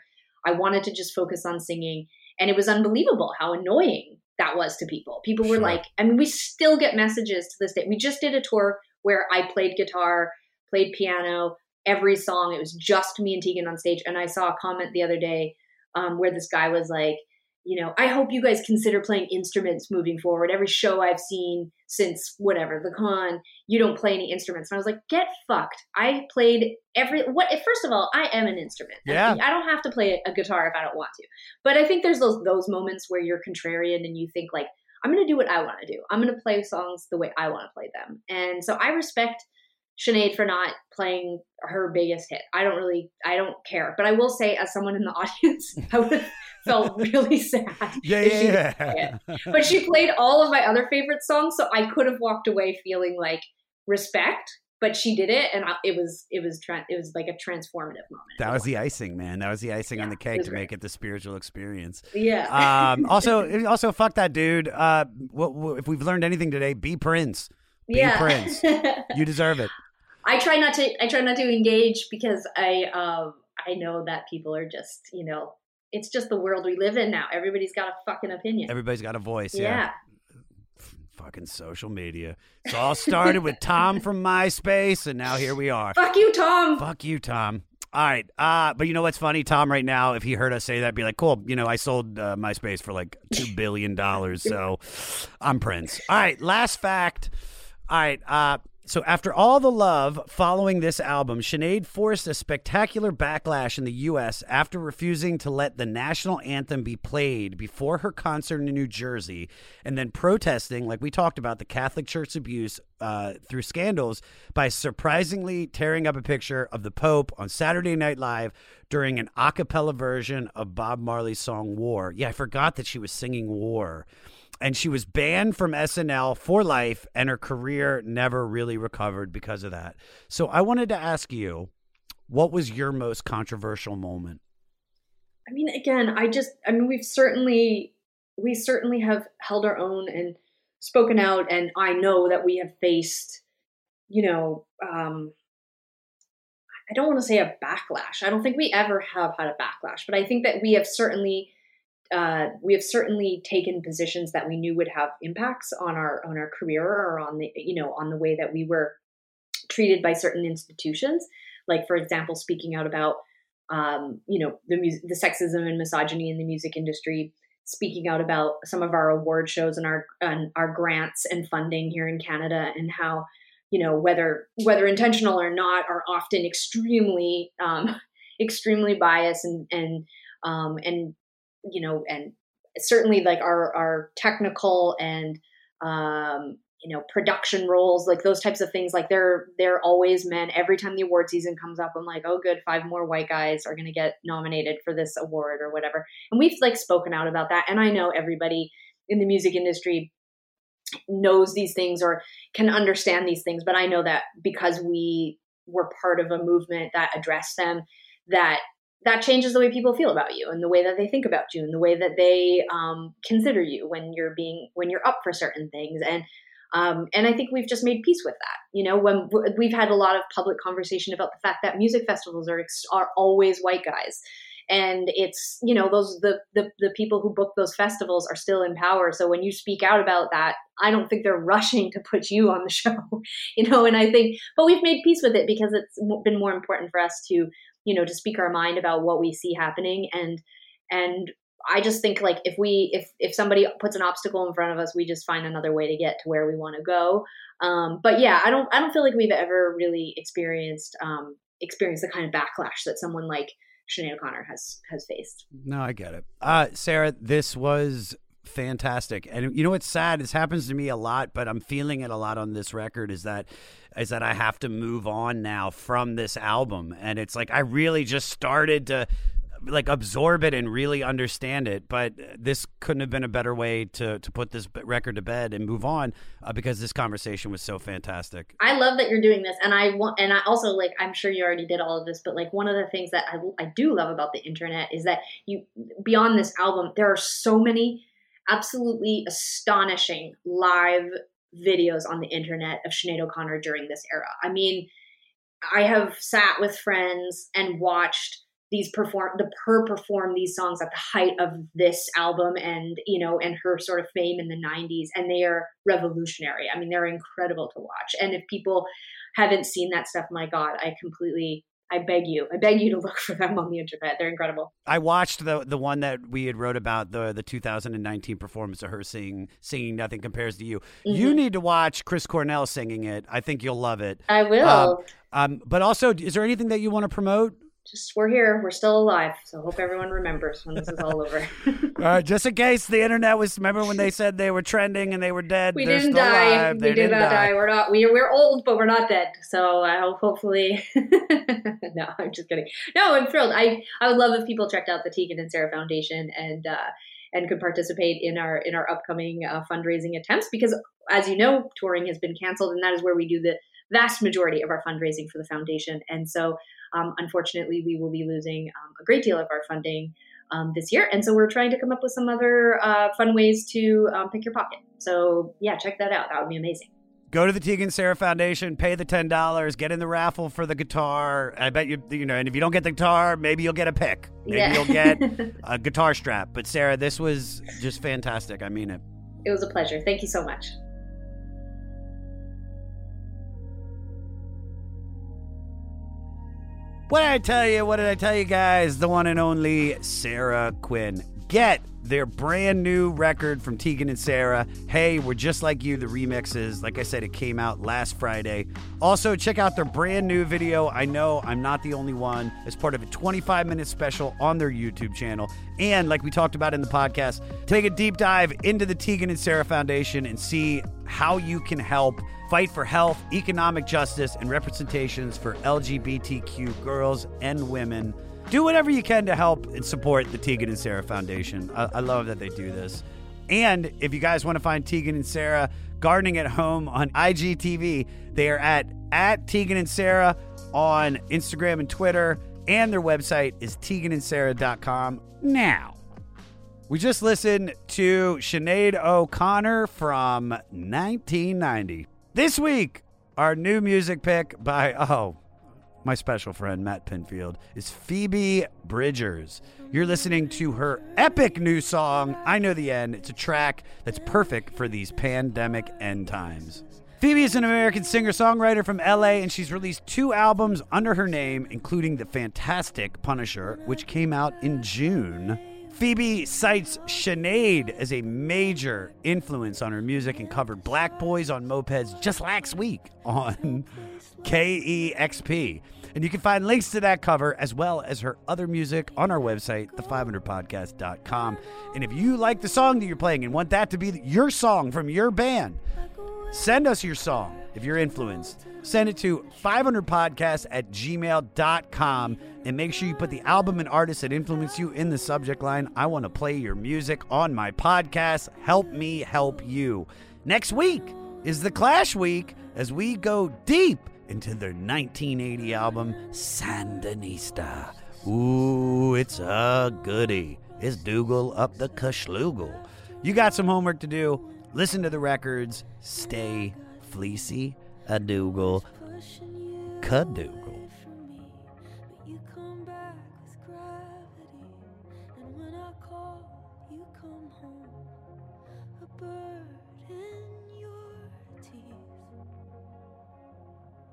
I wanted to just focus on singing. And it was unbelievable how annoying that was to people. People were like, I mean, we still get messages to this day. We just did a tour where I played guitar, played piano, every song. It was just me and Tegan on stage. And I saw a comment the other day where this guy was like, you know, I hope you guys consider playing instruments moving forward. Every show I've seen since whatever, the con, you don't play any instruments. And I was like, get fucked. I played first of all, I am an instrument. Yeah. I don't have to play a guitar if I don't want to. But I think there's those moments where you're contrarian and you think like, I'm going to do what I want to do. I'm going to play songs the way I want to play them. And so I respect Sinead for not playing her biggest hit. I don't care. But I will say, as someone in the audience, I would have felt really sad. Yeah. But she played all of my other favorite songs, so I could have walked away feeling like respect. But she did it, and it was like a transformative moment. That was the icing, man. That was the icing on the cake to make it the spiritual experience. Yeah. Also, fuck that dude. If we've learned anything today, be Prince. Prince. You deserve it. I try not to engage because I know that people are just, you know, it's just the world we live in now. Everybody's got a fucking opinion. Everybody's got a voice. Yeah. Fucking social media. It's all started with Tom from MySpace, and now here we are. Fuck you, Tom. All right. But you know what's funny? Tom right now, if he heard us say that, be like, cool, you know, I sold MySpace for like $2 billion, so I'm Prince. All right. Last fact. All right. So after all the love following this album, Sinead forced a spectacular backlash in the U.S. after refusing to let the national anthem be played before her concert in New Jersey, and then protesting, like we talked about, the Catholic Church's abuse through scandals by surprisingly tearing up a picture of the Pope on Saturday Night Live during an a cappella version of Bob Marley's song War. Yeah, I forgot that she was singing War. And she was banned from SNL for life, and her career never really recovered because of that. So I wanted to ask you, what was your most controversial moment? I mean, again, we certainly have held our own and spoken out. And I know that we have faced, you know, I don't want to say a backlash. I don't think we ever have had a backlash, but I think that we have certainly taken positions that we knew would have impacts on our career or on the way that we were treated by certain institutions. Like, for example, speaking out about, the sexism and misogyny in the music industry, speaking out about some of our award shows and our grants and funding here in Canada, and how, whether intentional or not, are often extremely biased and certainly like our technical and, production roles, like those types of things, like they're always men. Every time the award season comes up, I'm like, oh good, 5 more white guys are going to get nominated for this award or whatever. And we've like spoken out about that. And I know everybody in the music industry knows these things or can understand these things. But I know that because we were part of a movement that addressed them, that changes the way people feel about you and the way that they think about you and the way that they consider you when you're up for certain things. And I think we've just made peace with that. When we've had a lot of public conversation about the fact that music festivals are always white guys, and it's, those, the people who book those festivals are still in power. So when you speak out about that, I don't think they're rushing to put you on the show, and I think, but we've made peace with it because it's been more important for us to, to speak our mind about what we see happening. And I just think, like, if somebody puts an obstacle in front of us, we just find another way to get to where we want to go. But yeah, I don't feel like we've ever really experienced the kind of backlash that someone like Sinead O'Connor has faced. No, I get it. Sarah, this was fantastic. And you know what's sad, this happens to me a lot, but I'm feeling it a lot on this record, is that I have to move on now from this album. And it's like I really just started to like absorb it and really understand it, but this couldn't have been a better way to put this record to bed and move on, because this conversation was so fantastic. I love that you're doing this, and I also, like, I'm sure you already did all of this, but like one of the things that I do love about the internet is that you, beyond this album, there are so many absolutely astonishing live videos on the internet of Sinead O'Connor during this era. I mean, I have sat with friends and watched her perform these songs at the height of this album and, and her sort of fame in the 90s. And they are revolutionary. I mean, they're incredible to watch. And if people haven't seen that stuff, my God, I beg you to look for them on the internet. They're incredible. I watched the one that we had wrote about, the 2019 performance of her singing Nothing Compares to You. Mm-hmm. You need to watch Chris Cornell singing it. I think you'll love it. I will. But also, is there anything that you want to promote? Just, we're here. We're still alive. So hope everyone remembers when this is all over. Just in case the internet was, remember when they said they were trending and they were dead? We didn't die. Alive. We did not die. We're not. We're old, but we're not dead. So I hope, hopefully. No, I'm just kidding. No, I'm thrilled. I would love if people checked out the Tegan and Sara Foundation and could participate in our upcoming fundraising attempts, because as you know, touring has been canceled, and that is where we do the vast majority of our fundraising for the foundation. And so, unfortunately, we will be losing a great deal of our funding this year. And so we're trying to come up with some other fun ways to pick your pocket. So yeah, check that out. That would be amazing. Go to the Tegan and Sara Foundation, pay the $10, get in the raffle for the guitar. I bet you, and if you don't get the guitar, maybe you'll get a pick. Maybe you'll get a guitar strap. But Sarah, this was just fantastic. I mean it. It was a pleasure. Thank you so much. What did I tell you guys? The one and only Sarah Quinn. Get their brand new record from Tegan and Sara. Hey, We're Just Like You, the remixes. Like I said, it came out last Friday. Also, check out their brand new video, I Know I'm Not the Only One, as part of a 25-minute special on their YouTube channel. And like we talked about in the podcast, take a deep dive into the Tegan and Sara Foundation and see how you can help fight for health, economic justice, and representations for LGBTQ girls and women. Do whatever you can to help and support the Tegan and Sara Foundation. I love that they do this. And if you guys want to find Tegan and Sara gardening at home on IGTV, they are at Tegan and Sara on Instagram and Twitter, and their website is teganandsara.com. Now, we just listened to Sinead O'Connor from 1990. This week, our new music pick by, My special friend, Matt Pinfield, is Phoebe Bridgers. You're listening to her epic new song, I Know the End. It's a track that's perfect for these pandemic end times. Phoebe is an American singer-songwriter from LA, and she's released 2 albums under her name, including the fantastic Punisher, which came out in June. Phoebe cites Sinead as a major influence on her music and covered Black Boys on Mopeds just last week on KEXP. And you can find links to that cover as well as her other music on our website, the500podcast.com. And if you like the song that you're playing and want that to be your song from your band, send us your song if you're influenced. Send it to 500podcast@gmail.com and make sure you put the album and artist that influenced you in the subject line. I want to play your music on my podcast. Help me help you. Next week is The Clash week as we go deep into their 1980 album, Sandinista. Ooh, it's a goodie. It's Dougal up the Kashloogle. You got some homework to do. Listen to the records. Stay fleecy. A Dougal, Cadougal.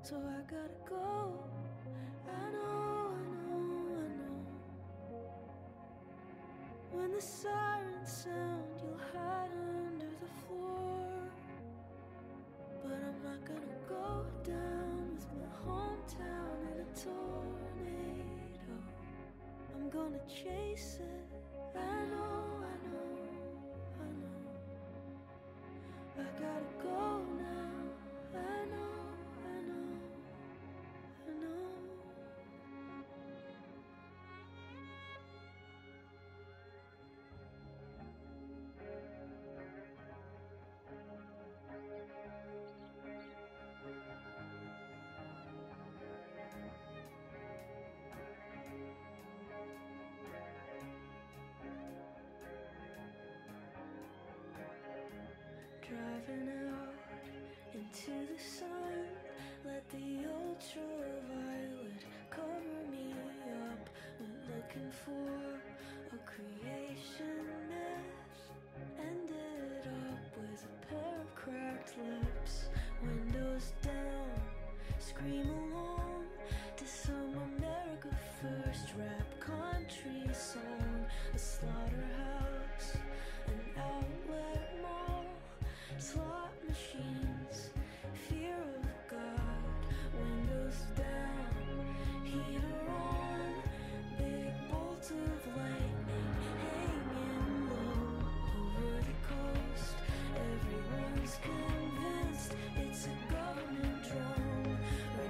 So I gotta go. I know. When the siren sound, you'll hide under the floor. But I'm not gonna go down with my hometown in a tornado. I'm gonna chase it. I know. I gotta go now. I know. Driving out into the sun, let the ultraviolet cover me up. When looking for a creation myth, ended up with a pair of cracked lips. Windows down, scream along to some America First rap country song. A slaughterhouse, an outlet mall, slot machines, fear of God, windows down, heater on, big bolts of lightning hanging low over the coast. Everyone's convinced it's a government drone or an